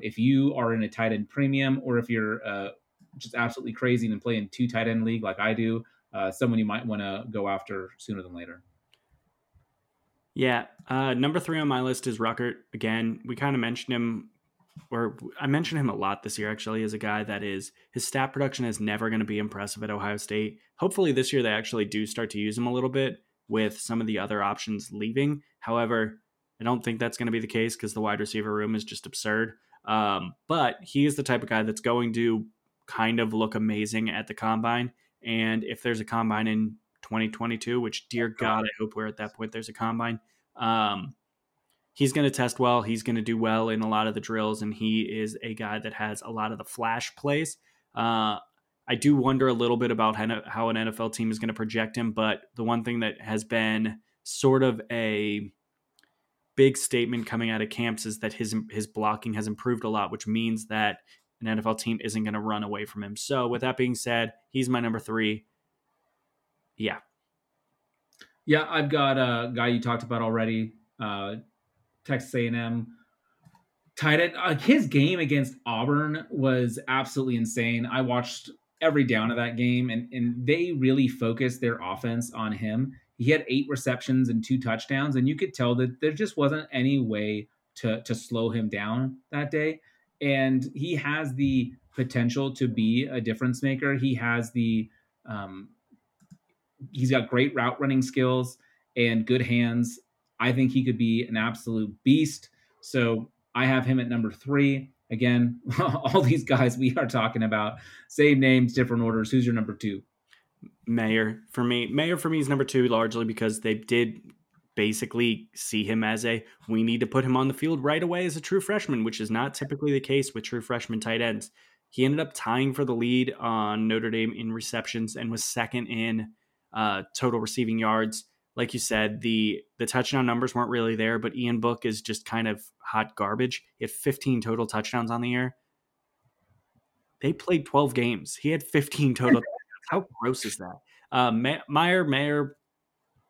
If you are in a tight end premium or if you're just absolutely crazy and play in 2 tight end league like I do, someone you might want to go after sooner than later. Yeah. Number 3 on my list is Ruckert. Again, we kind of mentioned him, or I mentioned him a lot this year, actually, as a guy that is, his stat production is never going to be impressive at Ohio State. Hopefully this year, they actually do start to use him a little bit with some of the other options leaving. However, I don't think that's going to be the case because the wide receiver room is just absurd. But he is the type of guy that's going to kind of look amazing at the combine. And if there's a combine in 2022, which dear God, I hope we're at that point, there's a combine. He's going to test well. He's going to do well in a lot of the drills. And he is a guy that has a lot of the flash plays. I do wonder a little bit about how an NFL team is going to project him. But the one thing that has been sort of a big statement coming out of camps is that his blocking has improved a lot, which means that an NFL team isn't going to run away from him. So with that being said, he's my number 3. Yeah. Yeah. I've got a guy you talked about already, Texas A&M tight end. His game against Auburn was absolutely insane. I watched every down of that game and they really focused their offense on him. He had 8 receptions and 2 touchdowns. And you could tell that there just wasn't any way to slow him down that day. And he has the potential to be a difference maker. He's got great route running skills. and good hands. I think he could be an absolute beast. So I have him at number 3. Again, all these guys we are talking about, same names, different orders. Who's your number 2? Mayer for me. Mayer for me is number 2 largely because they did basically see him as a, we need to put him on the field right away as a true freshman, which is not typically the case with true freshman tight ends. He ended up tying for the lead on Notre Dame in receptions and was second in total receiving yards. Like you said, the touchdown numbers weren't really there, but Ian Book is just kind of hot garbage. He had 15 total touchdowns on the year. They played 12 games. He had 15 total touchdowns. How gross is that? Mayer,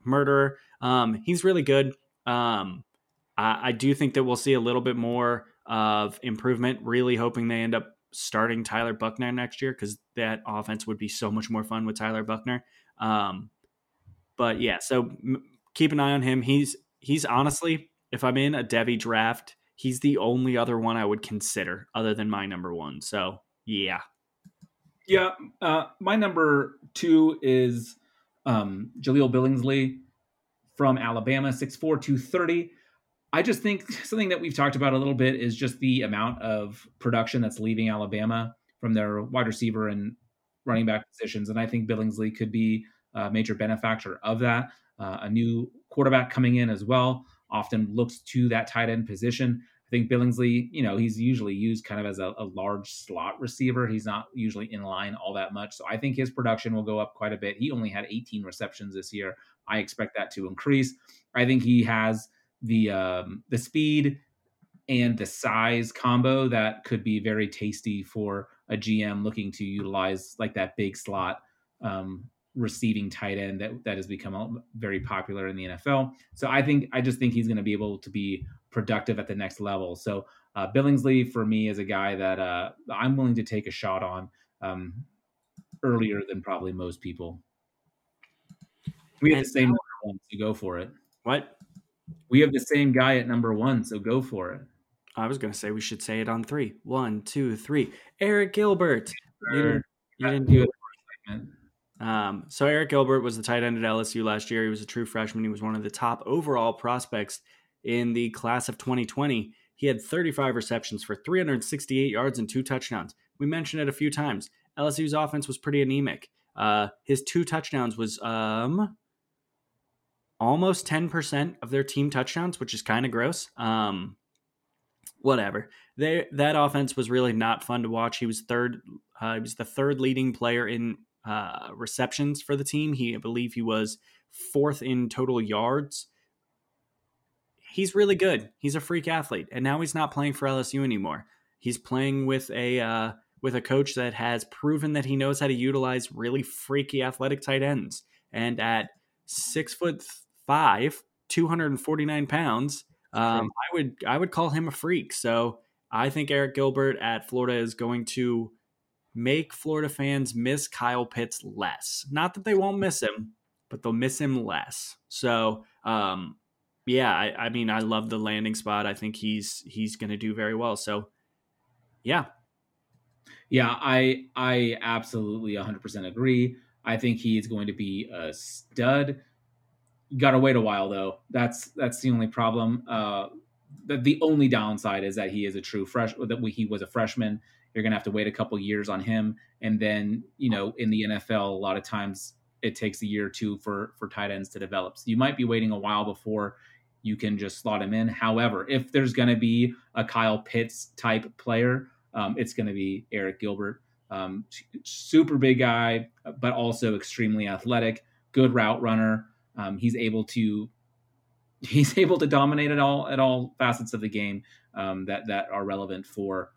murderer. He's really good. I do think that we'll see a little bit more of improvement. Really hoping they end up starting Tyler Buckner next year because that offense would be so much more fun with Tyler Buckner. But yeah, so keep an eye on him. He's honestly, if I'm in a Devy draft, he's the only other one I would consider other than my number 1. So yeah. Yeah. My number 2 is Jaleel Billingsley from Alabama, 6'4", 230. I just think something that we've talked about a little bit is just the amount of production that's leaving Alabama from their wide receiver and running back positions. And I think Billingsley could be a major benefactor of that. A new quarterback coming in as well often looks to that tight end position. I think Billingsley, he's usually used kind of as a large slot receiver. He's not usually in line all that much. So I think his production will go up quite a bit. He only had 18 receptions this year. I expect that to increase. I think he has the speed and the size combo that could be very tasty for a GM looking to utilize like that big slot receiving tight end that has become very popular in the NFL. So I just think he's going to be able to be productive at the next level. So Billingsley for me is a guy that I'm willing to take a shot on earlier than probably most people. We have the same number 1, so go for it. What? We have the same guy at number 1, so go for it. I was going to say we should say it on 3. 1, 2, 3. Arik Gilbert. You didn't do it. So Arik Gilbert was the tight end at LSU last year. He was a true freshman. He was one of the top overall prospects in the class of 2020. He had 35 receptions for 368 yards and 2 touchdowns. We mentioned it a few times. LSU's offense was pretty anemic. His 2 touchdowns was almost 10% of their team touchdowns, which is kind of gross. Whatever. That offense was really not fun to watch. He was third. He was the third leading player in receptions for the team. I believe he was 4th in total yards. He's really good. He's a freak athlete, and now he's not playing for LSU anymore. He's playing with a coach that has proven that he knows how to utilize really freaky athletic tight ends. And at 6'5", 249 pounds, I would call him a freak. So I think Arik Gilbert at Florida is going to make Florida fans miss Kyle Pitts less. Not that they won't miss him, but they'll miss him less. So, I love the landing spot. I think he's going to do very well. So, yeah. Yeah, I absolutely 100% agree. I think he is going to be a stud. Got to wait a while, though. That's the only problem. The only downside is that he is a true freshman, that he was a freshman. You're going to have to wait a couple years on him. And then, in the NFL, a lot of times it takes a year or two for tight ends to develop. So you might be waiting a while before you can just slot him in. However, if there's going to be a Kyle Pitts type player, it's going to be Arik Gilbert. Super big guy, but also extremely athletic, good route runner. He's able to dominate at all facets of the game that are relevant for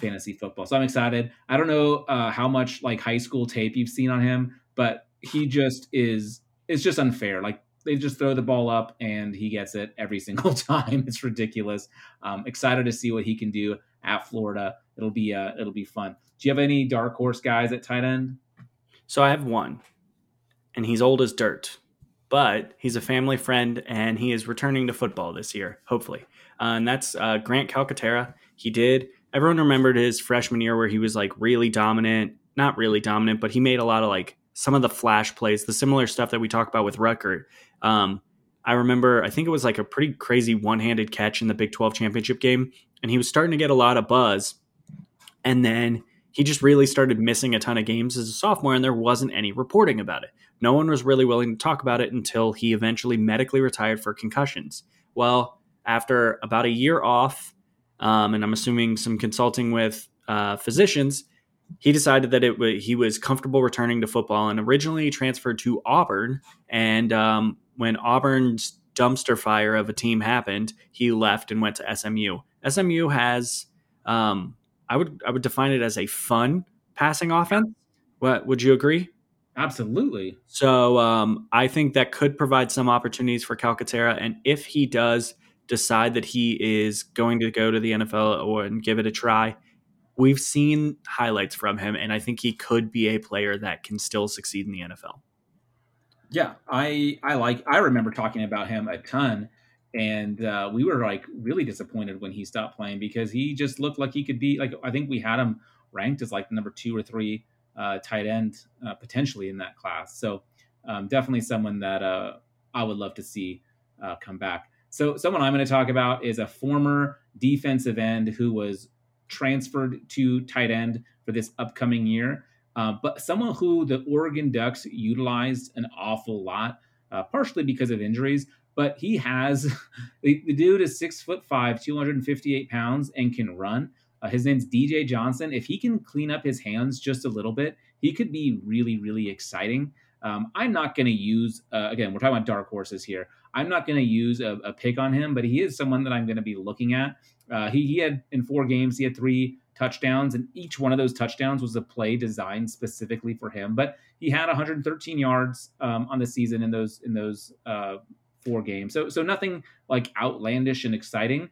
fantasy football. So I'm excited. I don't know how much like high school tape you've seen on him, but he just is. It's just unfair. Like they just throw the ball up and he gets it every single time. It's ridiculous. Excited to see what he can do at Florida. It'll be fun. Do you have any dark horse guys at tight end? So I have one, and he's old as dirt, but he's a family friend and he is returning to football this year, hopefully. And that's Grant Calcaterra. Everyone remembered his freshman year where he was like really dominant, not really dominant, but he made a lot of like some of the flash plays, the similar stuff that we talk about with Rucker. I remember, I think it was like a pretty crazy one-handed catch in the Big 12 championship game, and he was starting to get a lot of buzz. And then he just really started missing a ton of games as a sophomore, and there wasn't any reporting about it. No one was really willing to talk about it until he eventually medically retired for concussions. Well, after about a year off, and I'm assuming some consulting with physicians, he decided that he was comfortable returning to football, and originally transferred to Auburn. And when Auburn's dumpster fire of a team happened, he left and went to SMU. SMU has, I would define it as a fun passing offense. What would you agree? Absolutely. So I think that could provide some opportunities for Calcaterra, and if he does decide that he is going to go to the NFL and give it a try, we've seen highlights from him, and I think he could be a player that can still succeed in the NFL. Yeah, I remember talking about him a ton, and we were like really disappointed when he stopped playing, because he just looked like he could be like, I think we had him ranked as like number 2 or 3 tight end potentially in that class. So definitely someone that I would love to see come back. So someone I'm going to talk about is a former defensive end who was transferred to tight end for this upcoming year, but someone who the Oregon Ducks utilized an awful lot, partially because of injuries, but he has, the dude is 6'5", 258 pounds, and can run. His name's D.J. Johnson. If he can clean up his hands just a little bit, he could be really, really exciting. I'm not going to use, again, we're talking about dark horses here. I'm not going to use a pick on him, but he is someone that I'm going to be looking at. He had, in 4 games, he had 3 touchdowns, and each one of those touchdowns was a play designed specifically for him. But he had 113 yards on the season in those 4 games. So nothing like outlandish and exciting.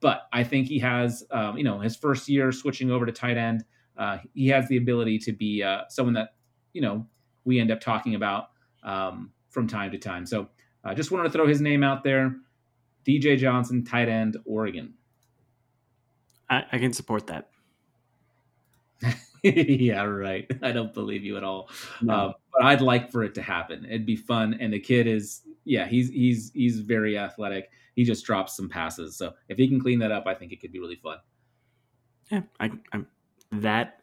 But I think he has, his first year switching over to tight end, he has the ability to be someone that, we end up talking about from time to time. So I just wanted to throw his name out there. D.J. Johnson, tight end, Oregon. I can support that. Yeah, right. I don't believe you at all. No. But I'd like for it to happen. It'd be fun. And the kid is, he's very athletic. He just drops some passes. So if he can clean that up, I think it could be really fun. Yeah, that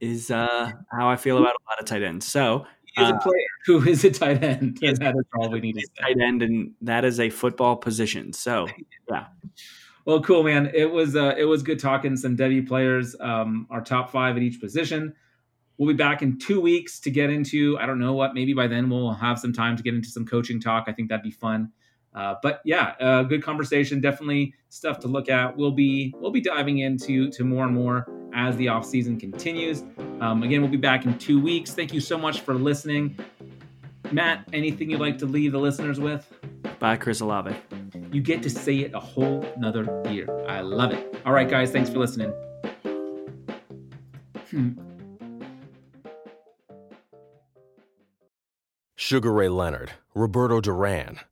is how I feel about a lot of tight ends. So he is a player who is a tight end. Yes, that is all we need to say. Tight end, and that is a football position. So yeah. Well, cool, man. It was good talking some Debbie players, our top 5 at each position. We'll be back in 2 weeks to get into, I don't know what, maybe by then we'll have some time to get into some coaching talk. I think that'd be fun. But yeah, good conversation, definitely stuff to look at. We'll be diving into more and more as the off season continues. Again, we'll be back in 2 weeks. Thank you so much for listening. Matt, anything you'd like to leave the listeners with? Bye, Chris Olave. You get to say it a whole nother year. I love it. All right, guys, thanks for listening. Sugar Ray Leonard, Roberto Duran,